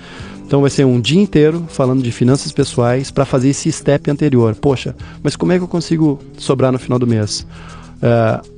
Então vai ser um dia inteiro falando de finanças pessoais para fazer esse step anterior. Poxa, mas como é que eu consigo sobrar no final do mês? Uh,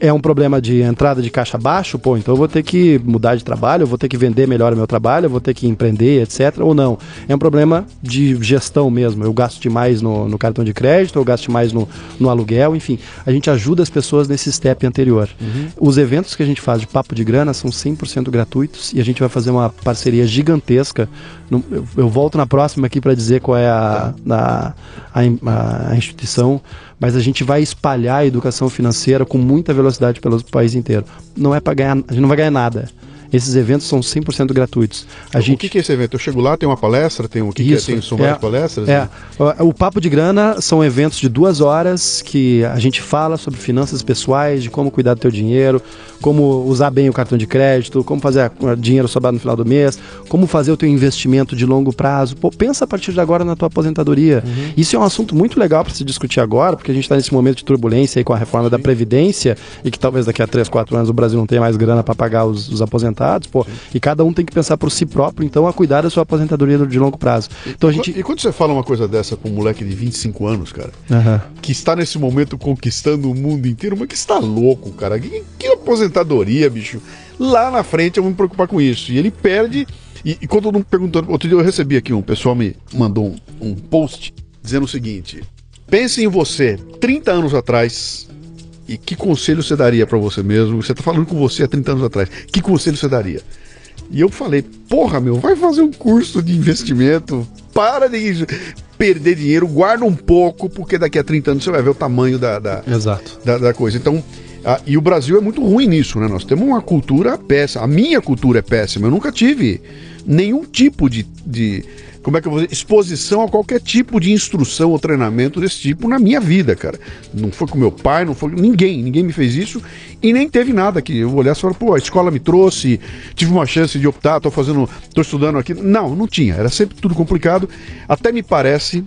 é um problema de entrada de caixa baixo? Pô, então eu vou ter que mudar de trabalho, eu vou ter que vender melhor o meu trabalho, eu vou ter que empreender, etcétera. Ou não? É um problema de gestão mesmo. Eu gasto demais no, no cartão de crédito, eu gasto demais no, no aluguel, enfim. A gente ajuda as pessoas nesse step anterior. Uhum. Os eventos que a gente faz de Papo de Grana são cem por cento gratuitos e a gente vai fazer uma parceria gigantesca. Eu, eu volto na próxima aqui para dizer qual é a, a, a, a instituição, mas a gente vai espalhar a educação financeira com muita velocidade pelo país inteiro. Não é para ganhar, a gente não vai ganhar nada. Esses eventos são cem por cento gratuitos. A o gente... que, que é esse evento? Eu chego lá, tem uma palestra, tem um... que Isso, que é? Tem um som é, de palestras? É. Né? O Papo de Grana são eventos de duas horas que a gente fala sobre finanças pessoais, de como cuidar do teu dinheiro, como usar bem o cartão de crédito, como fazer dinheiro sobrar no final do mês, como fazer o teu investimento de longo prazo. Pô, pensa a partir de agora na tua aposentadoria. Uhum. Isso é um assunto muito legal para se discutir agora, porque a gente está nesse momento de turbulência aí com a reforma Sim. da Previdência e que talvez daqui a três, quatro anos o Brasil não tenha mais grana para pagar os, os aposentados. Pô, e cada um tem que pensar por si próprio, então, a cuidar da sua aposentadoria de longo prazo. Então, a gente... E quando você fala uma coisa dessa para um moleque de vinte e cinco anos, cara, uhum. que está nesse momento conquistando o mundo inteiro, mas que está louco, cara. Que, que aposentadoria, bicho. Lá na frente eu vou me preocupar com isso. E ele perde. E, e quando todo mundo perguntando, outro dia eu recebi aqui um, o pessoal me mandou um, um post dizendo o seguinte: pense em você trinta anos atrás. E que conselho você daria para você mesmo? Você tá falando com você há trinta anos atrás. Que conselho você daria? E eu falei, porra, meu, vai fazer um curso de investimento. Para de perder dinheiro, guarda um pouco, porque daqui a trinta anos você vai ver o tamanho da, da, Exato. da, da coisa. Então, a, e o Brasil é muito ruim nisso, né? Nós temos uma cultura péssima. A minha cultura é péssima. Eu nunca tive nenhum tipo de... de Como é que eu vou dizer? Exposição a qualquer tipo de instrução ou treinamento desse tipo na minha vida, cara. Não foi com meu pai, não foi... Ninguém, ninguém me fez isso e nem teve nada aqui. Eu vou olhar e falar, pô, a escola me trouxe, tive uma chance de optar, tô fazendo, tô estudando aqui. Não, não tinha. Era sempre tudo complicado. Até me parece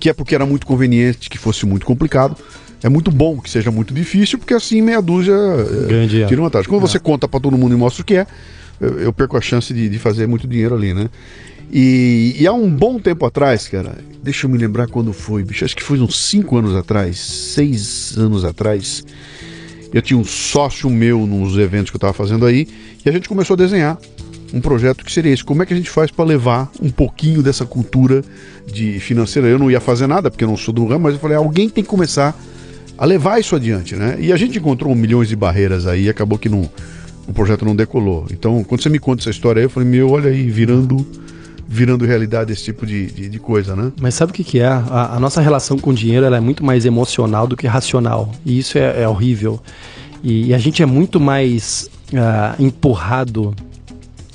que é porque era muito conveniente que fosse muito complicado. É muito bom que seja muito difícil, porque assim meia dúzia é, tira uma taxa. Quando é. você conta pra todo mundo e mostra o que é, eu, eu perco a chance de, de fazer muito dinheiro ali, né? E, e há um bom tempo atrás, cara, deixa eu me lembrar quando foi, bicho, acho que foi uns cinco anos atrás, seis anos atrás, eu tinha um sócio meu nos eventos que eu estava fazendo aí, e a gente começou a desenhar um projeto que seria esse. Como é que a gente faz para levar um pouquinho dessa cultura de financeira? Eu não ia fazer nada, porque eu não sou do ramo, mas eu falei, alguém tem que começar a levar isso adiante, né? E a gente encontrou milhões de barreiras aí, acabou que não, o projeto não decolou. Então, quando você me conta essa história aí, eu falei, meu, olha aí, virando... virando realidade esse tipo de, de, de coisa, né? Mas sabe o que que é? A, a nossa relação com o dinheiro, ela é muito mais emocional do que racional. E isso é, é horrível. E, e a gente é muito mais uh, empurrado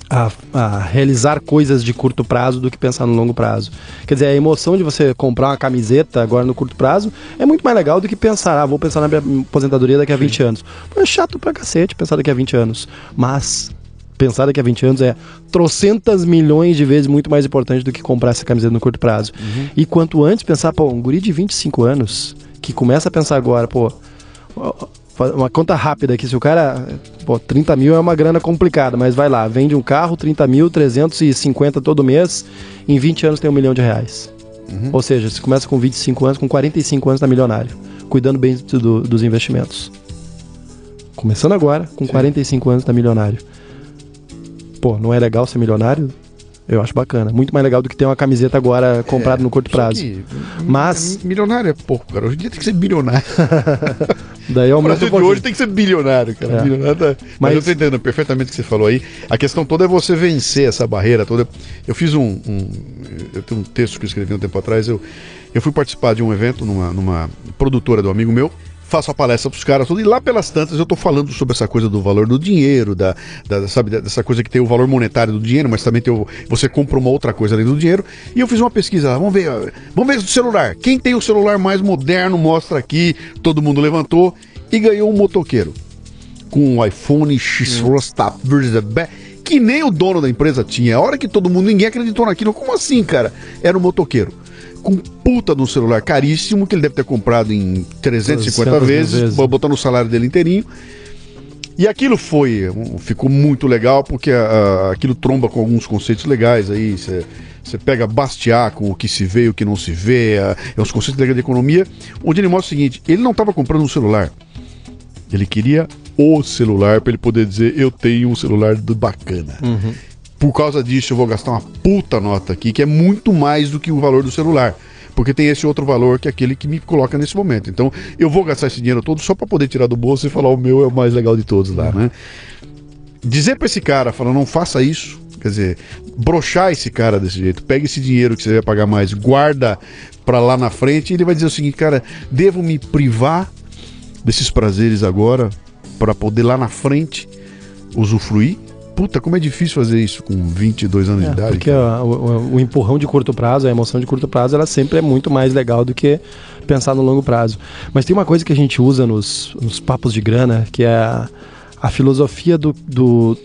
a, a realizar coisas de curto prazo do que pensar no longo prazo. Quer dizer, a emoção de você comprar uma camiseta agora no curto prazo é muito mais legal do que pensar, ah, vou pensar na minha aposentadoria daqui a vinte anos. É chato pra cacete pensar daqui a vinte anos. Mas... pensar daqui a vinte anos é trocentas milhões de vezes muito mais importante do que comprar essa camiseta no curto prazo. Uhum. E quanto antes pensar, pô, um guri de vinte e cinco anos, que começa a pensar agora, pô, uma conta rápida aqui, se o cara, pô, trinta mil é uma grana complicada, mas vai lá, vende um carro, trinta mil, trezentos e cinquenta todo mês, em vinte anos tem um milhão de reais. Uhum. Ou seja, você começa com vinte e cinco anos, com quarenta e cinco anos tá milionário, cuidando bem do, dos investimentos. Começando agora, com Sim. quarenta e cinco anos tá milionário. Pô, não é legal ser milionário? Eu acho bacana. Muito mais legal do que ter uma camiseta agora comprada é, no curto prazo. Que, Mas... milionário é pouco, cara. Hoje em dia tem que ser bilionário. Daí o Brasil de hoje tem que ser bilionário, cara. É. Bilionário tá... Mas... Mas eu tô entendendo perfeitamente o que você falou aí. A questão toda é você vencer essa barreira toda. Eu fiz um... um... eu tenho um texto que eu escrevi um tempo atrás. Eu, eu fui participar de um evento numa, numa produtora do amigo meu. Faço a palestra pros caras, tudo, e lá pelas tantas eu tô falando sobre essa coisa do valor do dinheiro, da, da, sabe, dessa coisa que tem o valor monetário do dinheiro, mas também tem o, você compra uma outra coisa além do dinheiro, e eu fiz uma pesquisa lá, vamos ver, vamos ver o celular, quem tem o celular mais moderno, mostra aqui, todo mundo levantou, e ganhou um motoqueiro, com um iPhone X, que nem o dono da empresa tinha, a hora que todo mundo, ninguém acreditou naquilo, como assim, cara? Era um motoqueiro. Com puta de um celular caríssimo, que ele deve ter comprado em trezentas e cinquenta vezes, vezes, botando o salário dele inteirinho. E aquilo foi, ficou muito legal, porque a, a, aquilo tromba com alguns conceitos legais aí, você pega Bastiat com o que se vê e o que não se vê, a, é os conceitos legais de economia, onde ele mostra o seguinte: ele não estava comprando um celular, ele queria o celular para ele poder dizer eu tenho um celular bacana. Uhum. Por causa disso eu vou gastar uma puta nota aqui, que é muito mais do que o valor do celular, porque tem esse outro valor que é aquele que me coloca nesse momento. Então eu vou gastar esse dinheiro todo só para poder tirar do bolso e falar o meu é o mais legal de todos lá, né? Dizer para esse cara, falar não faça isso, quer dizer, broxar esse cara desse jeito, pega esse dinheiro que você vai pagar mais, guarda para lá na frente, e ele vai dizer o seguinte: cara, devo me privar desses prazeres agora para poder lá na frente usufruir? Puta, como é difícil fazer isso com vinte e dois anos é, de idade. Porque a, o, o empurrão de curto prazo, a emoção de curto prazo, ela sempre é muito mais legal do que pensar no longo prazo. Mas tem uma coisa que a gente usa nos, nos papos de grana, que é a, a filosofia do... do,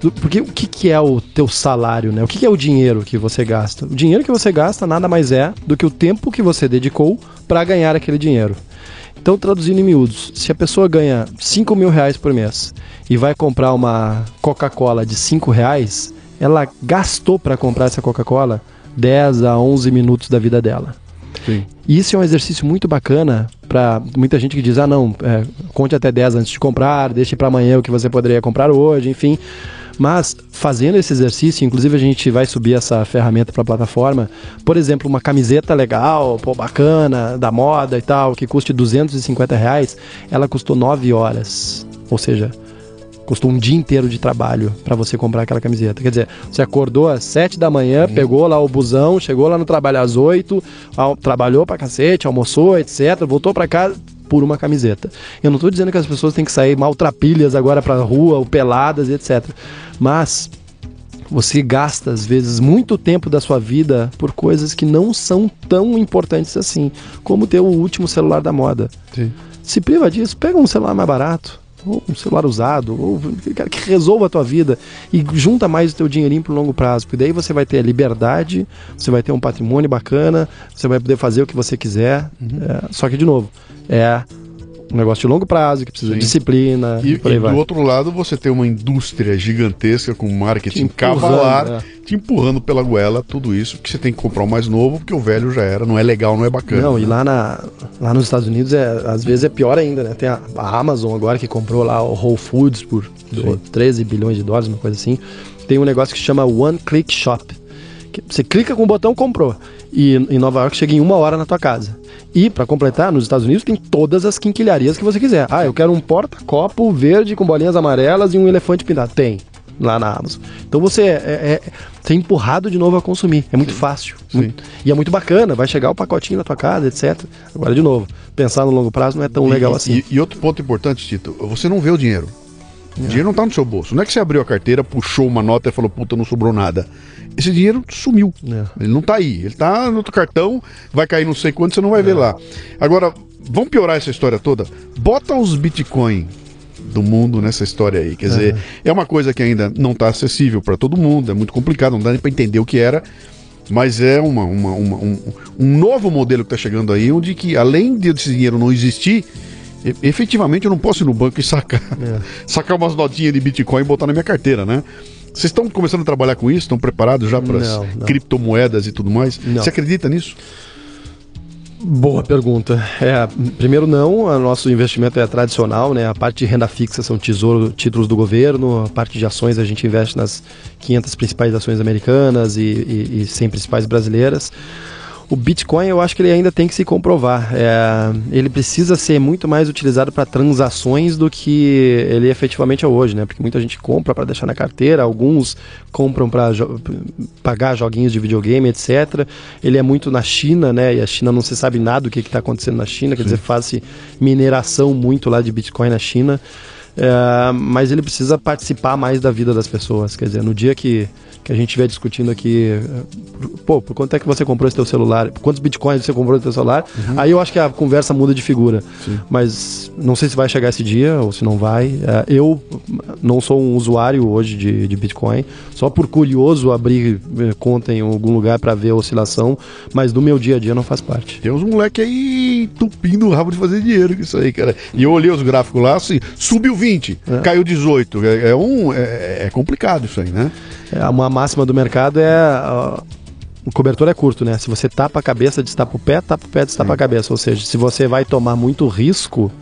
do porque o que, que é o teu salário, né? O que, que é o dinheiro que você gasta? O dinheiro que você gasta nada mais é do que o tempo que você dedicou para ganhar aquele dinheiro. Então, traduzindo em miúdos, se a pessoa ganha cinco mil reais por mês e vai comprar uma Coca-Cola de cinco reais, ela gastou para comprar essa Coca-Cola dez a onze minutos da vida dela. Sim. E isso é um exercício muito bacana para muita gente que diz: ah, não, é, conte até dez antes de comprar, deixe para amanhã o que você poderia comprar hoje, enfim. Mas fazendo esse exercício, inclusive a gente vai subir essa ferramenta para a plataforma, por exemplo, uma camiseta legal, pô, bacana, da moda e tal, que custe duzentos e cinquenta reais, ela custou nove horas, ou seja, custou um dia inteiro de trabalho para você comprar aquela camiseta. Quer dizer, você acordou às sete da manhã, pegou lá o busão, chegou lá no trabalho às oito, ao, trabalhou pra cacete, almoçou, etc, voltou para casa por uma camiseta. Eu não estou dizendo que as pessoas têm que sair maltrapilhas agora para a rua, ou peladas, etcétera. Mas você gasta, às vezes, muito tempo da sua vida por coisas que não são tão importantes assim, como ter o último celular da moda. Sim. Se priva disso, pega um celular mais barato, ou um celular usado, ou que resolva a tua vida, e junta mais o teu dinheirinho para o longo prazo, porque daí você vai ter a liberdade, você vai ter um patrimônio bacana, você vai poder fazer o que você quiser. Uhum. É, só que, de novo, é um negócio de longo prazo, que precisa Sim. de disciplina. E, e, por aí e vai. Do outro lado, você tem uma indústria gigantesca com marketing cavalar, é. te empurrando pela goela, tudo isso, porque você tem que comprar o mais novo, porque o velho já era, não é legal, não é bacana. Não, né? E lá, na, lá nos Estados Unidos, é, às vezes é pior ainda, né? Tem a, a Amazon agora, que comprou lá o Whole Foods por Sim. treze bilhões de dólares, uma coisa assim. Tem um negócio que chama One Click Shop. Que você clica com o botão, comprou. E em Nova York chega em uma hora na tua casa. E, para completar, nos Estados Unidos tem todas as quinquilharias que você quiser. Ah, eu quero um porta-copo verde com bolinhas amarelas e um elefante pintado. Tem, lá na Amazon. Então você é, é, é empurrado de novo a consumir. É muito Sim. fácil. Sim. Muito, e é muito bacana. Vai chegar o pacotinho na tua casa, etcétera. Agora, de novo, pensar no longo prazo não é tão e, legal assim. E, e outro ponto importante, Tito, você não vê o dinheiro. O é. dinheiro não está no seu bolso. Não é que você abriu a carteira, puxou uma nota e falou, puta, não sobrou nada. Esse dinheiro sumiu. É. Ele não está aí. Ele está no outro cartão, vai cair não sei quanto, você não vai é. ver lá. Agora, vamos piorar essa história toda? Bota os Bitcoin do mundo nessa história aí. Quer é. dizer, é uma coisa que ainda não está acessível para todo mundo, é muito complicado, não dá nem para entender o que era. Mas é uma, uma, uma, um, um novo modelo que está chegando aí, onde que além desse dinheiro não existir, efetivamente eu não posso ir no banco e sacar é. sacar umas notinhas de Bitcoin e botar na minha carteira, né? Vocês estão começando a trabalhar com isso? Estão preparados já para as criptomoedas e tudo mais? Não. Você acredita nisso? Boa pergunta. É, primeiro não, o nosso investimento é tradicional, né? A parte de renda fixa são tesouro, títulos do governo, a parte de ações a gente investe nas quinhentas principais ações americanas e, e, e cem principais brasileiras. O Bitcoin, eu acho que ele ainda tem que se comprovar. É, ele precisa ser muito mais utilizado para transações do que ele efetivamente é hoje, né? Porque muita gente compra para deixar na carteira, alguns compram para jo- pagar joguinhos de videogame, etcétera. Ele é muito na China, né? E a China não se sabe nada do que está acontecendo na China, quer Sim. dizer, faz-se mineração muito lá de Bitcoin na China. É, mas ele precisa participar mais da vida das pessoas, quer dizer, no dia que, que a gente estiver discutindo aqui, pô, por quanto é que você comprou esse teu celular, por quantos bitcoins você comprou esse teu celular, uhum. aí eu acho que a conversa muda de figura, Sim. mas não sei se vai chegar esse dia ou se não vai. É, eu não sou um usuário hoje de, de Bitcoin, só por curioso abrir conta em algum lugar para ver a oscilação, mas do meu dia a dia não faz parte. Tem uns moleque aí entupindo o rabo de fazer dinheiro com isso aí, cara. E eu olhei os gráficos lá, assim, subiu vinte, é. caiu dezoito. É, é, um, é, é complicado isso aí, né? É, uma máxima do mercado é... Uh... O cobertor é curto, né? Se você tapa a cabeça, destapa o pé, tapa o pé, destapa a cabeça. Ou seja, se você vai tomar muito risco,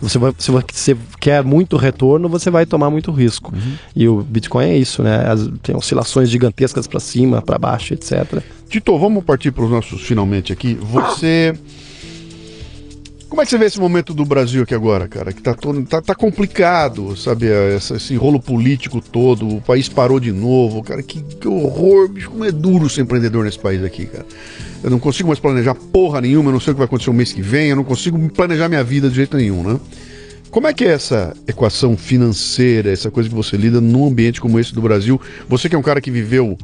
você vai, se você quer muito retorno, você vai tomar muito risco. Uhum. E o Bitcoin é isso, né? As, tem oscilações gigantescas para cima, para baixo, etcétera. Tito, vamos partir para os nossos finalmente aqui. Você... Como é que você vê esse momento do Brasil aqui agora, cara? Que tá, todo, tá, tá complicado, sabe? Essa, esse rolo político todo, o país parou de novo, cara, que, que horror, bicho, como é duro ser empreendedor nesse país aqui, cara. Eu não consigo mais planejar porra nenhuma, eu não sei o que vai acontecer o mês que vem, eu não consigo planejar minha vida de jeito nenhum, né? Como é que é essa equação financeira, essa coisa que você lida num ambiente como esse do Brasil? Você que é um cara que viveu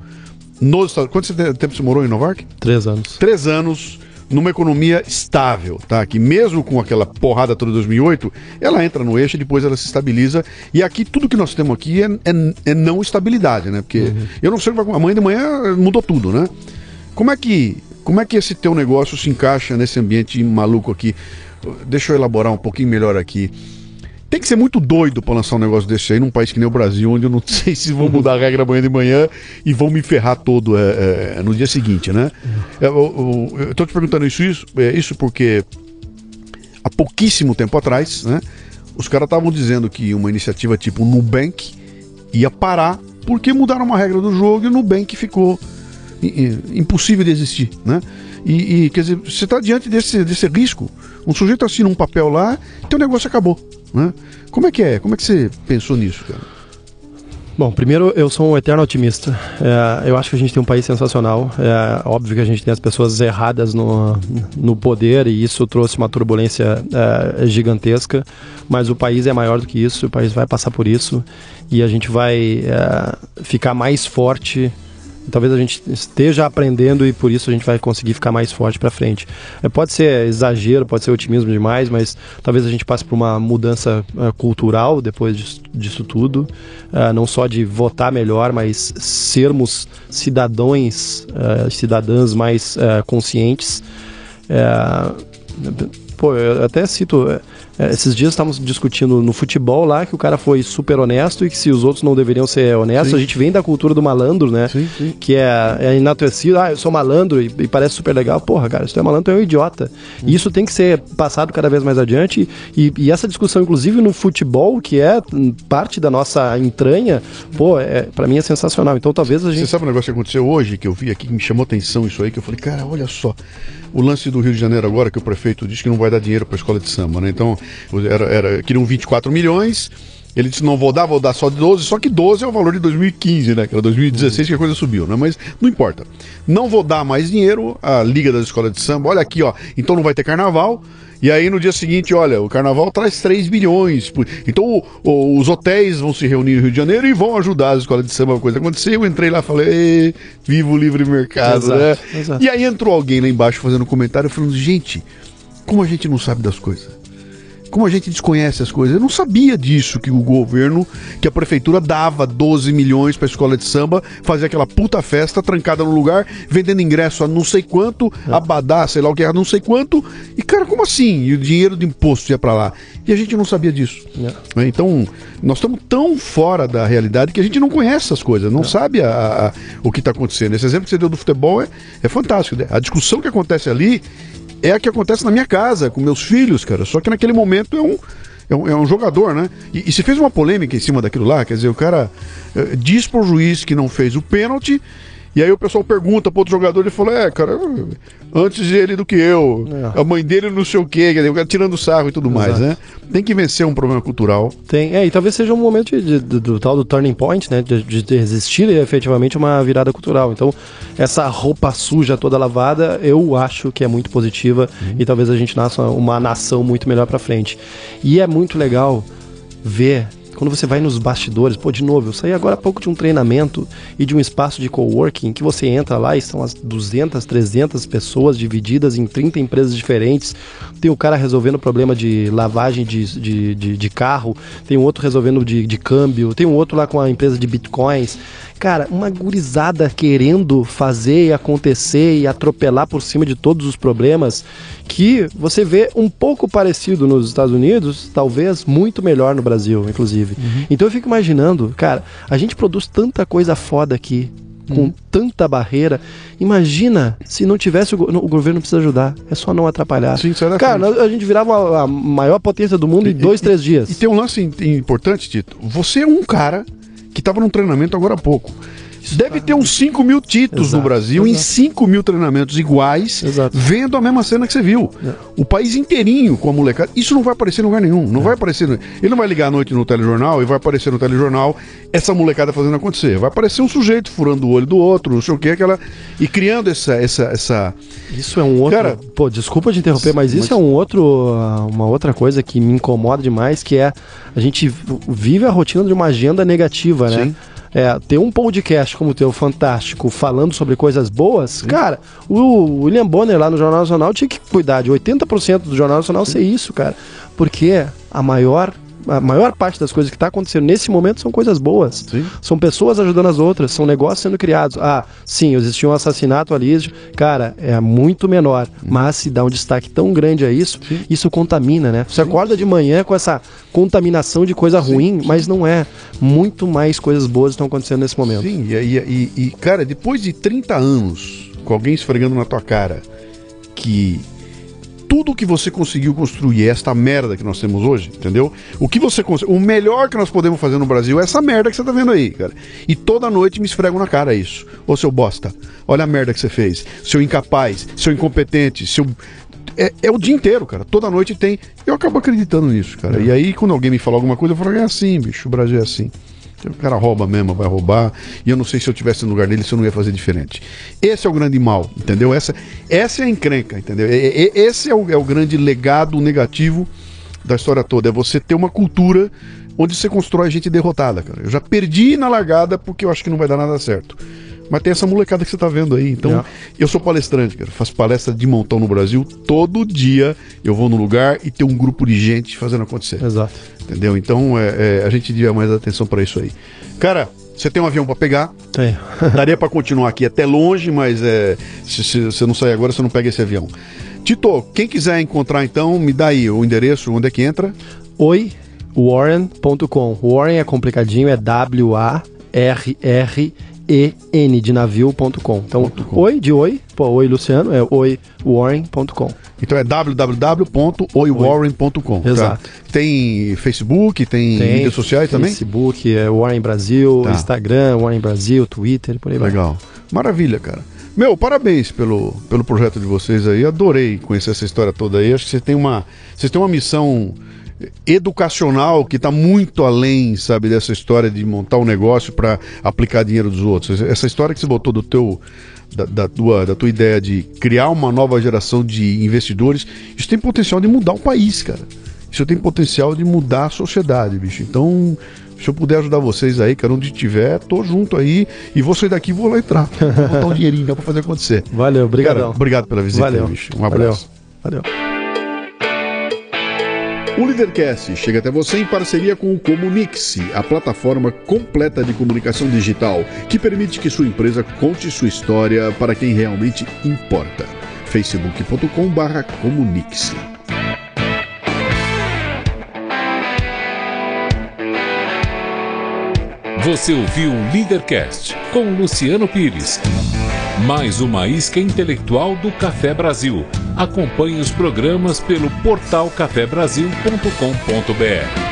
nos Estados Unidos... Quanto tempo você morou em Nova York? Três anos. Três anos... numa economia estável, tá? Que mesmo com aquela porrada toda de dois mil e oito, ela entra no eixo e depois ela se estabiliza. E aqui, tudo que nós temos aqui é, é, é não estabilidade, né? Porque uhum. eu não sei o que vai... Amanhã de manhã mudou tudo, né? Como é que, como é que esse teu negócio se encaixa nesse ambiente maluco aqui? Deixa eu elaborar um pouquinho melhor aqui. Tem que ser muito doido para lançar um negócio desse aí num país que nem o Brasil, onde eu não sei se vão mudar a regra amanhã de manhã e vão me ferrar todo é, é, no dia seguinte, né? Eu estou te perguntando isso, isso, é, isso porque há pouquíssimo tempo atrás, né, os caras estavam dizendo que uma iniciativa tipo Nubank ia parar porque mudaram uma regra do jogo e o Nubank ficou impossível de existir, né? E, e quer dizer, você está diante desse, desse risco. Um sujeito assina um papel lá, teu negócio acabou. Né? Como é que é? Como é que você pensou nisso, cara? Bom, primeiro eu sou um eterno otimista. É, eu acho que a gente tem um país sensacional. É óbvio que a gente tem as pessoas erradas no, no poder e isso trouxe uma turbulência é, gigantesca. Mas o país é maior do que isso, o país vai passar por isso e a gente vai é, ficar mais forte. Talvez a gente esteja aprendendo e por isso a gente vai conseguir ficar mais forte para frente. É, pode ser exagero, pode ser otimismo demais, mas talvez a gente passe por uma mudança uh, cultural depois disso, disso tudo. Uh, não só de votar melhor, mas sermos cidadãos, uh, cidadãs mais uh, conscientes. Uh, pô, eu até cito... Uh, Esses dias estávamos discutindo no futebol lá que o cara foi super honesto e que se os outros não deveriam ser honestos. Sim. A gente vem da cultura do malandro, né? Sim, sim. Que é, é enaltecido. Ah, eu sou malandro e, e parece super legal. Porra, cara, se tu é malandro, tu é um idiota. Hum. E isso tem que ser passado cada vez mais adiante. E, e essa discussão, inclusive no futebol, que é parte da nossa entranha, pô, é, pra mim é sensacional. Então talvez a gente... Você sabe um negócio que aconteceu hoje, que eu vi aqui, que me chamou atenção isso aí, que eu falei, cara, olha só, o lance do Rio de Janeiro agora, que o prefeito disse que não vai dar dinheiro pra escola de samba, né? Então... Era, era, queriam vinte e quatro milhões, ele disse, não vou dar, vou dar só de doze, só que doze é o valor de dois mil e quinze, né? Que era dois mil e dezesseis que a coisa subiu, né? Mas não importa. Não vou dar mais dinheiro, a Liga das Escolas de Samba, olha aqui, ó, então não vai ter carnaval. E aí no dia seguinte, olha, o carnaval traz três bilhões. Então o, o, os hotéis vão se reunir no Rio de Janeiro e vão ajudar as escolas de samba, coisa acontecer. Eu entrei lá e falei, viva o livre mercado, exato, né? Exato. E aí entrou alguém lá embaixo fazendo um comentário falando, gente, como a gente não sabe das coisas? Como a gente desconhece as coisas, eu não sabia disso, que o governo, que a prefeitura dava doze milhões pra escola de samba, fazer aquela puta festa trancada no lugar, vendendo ingresso a não sei quanto, é. abadá, sei lá o que é, não sei quanto, e cara, como assim? E o dinheiro do imposto ia pra lá. E a gente não sabia disso. É. Então, nós estamos tão fora da realidade que a gente não conhece essas coisas, não é. sabe a, a, o que tá acontecendo. Esse exemplo que você deu do futebol é, é fantástico, né? A discussão que acontece ali é a que acontece na minha casa, com meus filhos, cara. Só que naquele momento é um, é um, é um jogador, né? E, e se fez uma polêmica em cima daquilo lá, quer dizer, o cara é, diz pro juiz que não fez o pênalti, e aí o pessoal pergunta pro outro jogador, ele falou, é, cara, antes dele do que eu, é. a mãe dele não sei o quê, quer dizer, o cara tirando sarro e tudo Exato. mais, né? Tem que vencer um problema cultural. Tem, é, e talvez seja um momento de, de, do, do tal do turning point, né? De, de resistir efetivamente uma virada cultural. Então, essa roupa suja toda lavada, eu acho que é muito positiva uhum. e talvez a gente nasça uma nação muito melhor pra frente. E é muito legal ver... Quando você vai nos bastidores, pô, de novo, eu saí agora há pouco de um treinamento e de um espaço de coworking que você entra lá e são as duzentas, trezentas pessoas divididas em trinta empresas diferentes. Tem o cara resolvendo o problema de lavagem de, de, de, de carro, tem um outro resolvendo de, de câmbio, tem um outro lá com a empresa de bitcoins. Cara, uma gurizada querendo fazer e acontecer e atropelar por cima de todos os problemas que você vê um pouco parecido nos Estados Unidos, talvez muito melhor no Brasil, inclusive. Uhum. Então eu fico imaginando, cara, a gente produz tanta coisa foda aqui, com uhum. tanta barreira. Imagina se não tivesse, o, go- o governo não precisa ajudar, é só não atrapalhar. Sim, cara, a gente virava a maior potência do mundo e, em dois, e, três dias. E tem um lance importante, Tito. Você é um cara que estava num treinamento agora há pouco. Isso deve tá... ter uns cinco mil títulos exato, no Brasil, exato. Em cinco mil treinamentos iguais, exato. Vendo a mesma cena que você viu. É. O país inteirinho com a molecada. Isso não vai aparecer em lugar nenhum. Não é. vai aparecer. Ele não vai ligar à noite no telejornal e vai aparecer no telejornal essa molecada fazendo acontecer. Vai aparecer um sujeito furando o olho do outro, não sei o que, aquela. E criando essa. essa, essa... Isso é um outro. Cara, pô, desculpa te interromper, mas isso mas... é um outro, uma outra coisa que me incomoda demais, que é a gente vive a rotina de uma agenda negativa, né? Sim. É, ter um podcast como o teu, fantástico, falando sobre coisas boas, sim. Cara, o William Bonner lá no Jornal Nacional tinha que cuidar de oitenta por cento do Jornal Nacional sim. ser isso, cara. Porque a maior, a maior parte das coisas que está acontecendo nesse momento são coisas boas. Sim. São pessoas ajudando as outras, são negócios sendo criados. Ah, sim, existiu um assassinato ali. Cara, é muito menor, sim. mas se dá um destaque tão grande a isso, sim. isso contamina, né? Você sim. acorda de manhã com essa contaminação de coisa sim, ruim, sim. mas não é. Muito mais coisas boas estão acontecendo nesse momento. Sim, e, e, e cara, depois de trinta anos com alguém esfregando na tua cara que tudo que você conseguiu construir é esta merda que nós temos hoje, entendeu? O que você cons... o melhor que nós podemos fazer no Brasil é essa merda que você tá vendo aí, cara. E toda noite me esfregam na cara isso. Ô, seu bosta, olha a merda que você fez. Seu incapaz, seu incompetente, seu... É, é o dia inteiro, cara. Toda noite tem. Eu acabo acreditando nisso, cara. É. E aí, quando alguém me fala alguma coisa, eu falo, é assim, bicho, o Brasil é assim. O cara rouba mesmo, vai roubar. E eu não sei se eu estivesse no lugar dele, se eu não ia fazer diferente. Esse é o grande mal, entendeu? Essa, essa é a encrenca, entendeu? E, e, esse é o, é o grande legado negativo da história toda. É você ter uma cultura onde você constrói gente derrotada, cara. Eu já perdi na largada porque eu acho que não vai dar nada certo. Mas tem essa molecada que você tá vendo aí. Então, yeah. eu sou palestrante, cara. Faço palestra de montão no Brasil. Todo dia eu vou no lugar e tem um grupo de gente fazendo acontecer. Exato. Entendeu? Então, é, é, a gente devia mais atenção para isso aí. Cara, você tem um avião para pegar. Tem. Daria para continuar aqui até longe, mas é, se você não sair agora, você não pega esse avião. Tito, quem quiser encontrar, então, me dá aí o endereço, onde é que entra? Oi, warren ponto com. Warren é complicadinho, é W A R R E N de navio ponto com. Então, oi de oi, pô, oi Luciano, é oi warren ponto com. Então é w w w ponto oi warren ponto com. Exato. Tá? Tem Facebook, tem, tem mídias sociais Facebook, também? Facebook, é Warren Brasil, tá. Instagram, Warren Brasil, Twitter, por aí vai. Legal. Maravilha, cara. Meu, parabéns pelo, pelo projeto de vocês aí. Adorei conhecer essa história toda aí. Acho que vocês têm uma, vocês têm uma missão educacional que está muito além, sabe, dessa história de montar um negócio para aplicar dinheiro dos outros. Essa história que você botou do teu, da, da, tua, da tua ideia de criar uma nova geração de investidores, isso tem potencial de mudar o país, cara. Isso tem potencial de mudar a sociedade, bicho. Então, se eu puder ajudar vocês aí, cara, onde tiver, tô junto aí e vou sair daqui e vou lá entrar. Vou botar um dinheirinho lá para fazer acontecer. Valeu, obrigado. Obrigado pela visita, valeu. Aí, bicho. Um abraço. Valeu. Valeu. O LíderCast chega até você em parceria com o Comunique-se, a plataforma completa de comunicação digital que permite que sua empresa conte sua história para quem realmente importa. facebook ponto com barra comunique-se. Você ouviu o LíderCast com Luciano Pires. Mais uma isca intelectual do Café Brasil. Acompanhe os programas pelo portal café brasil ponto com ponto b r.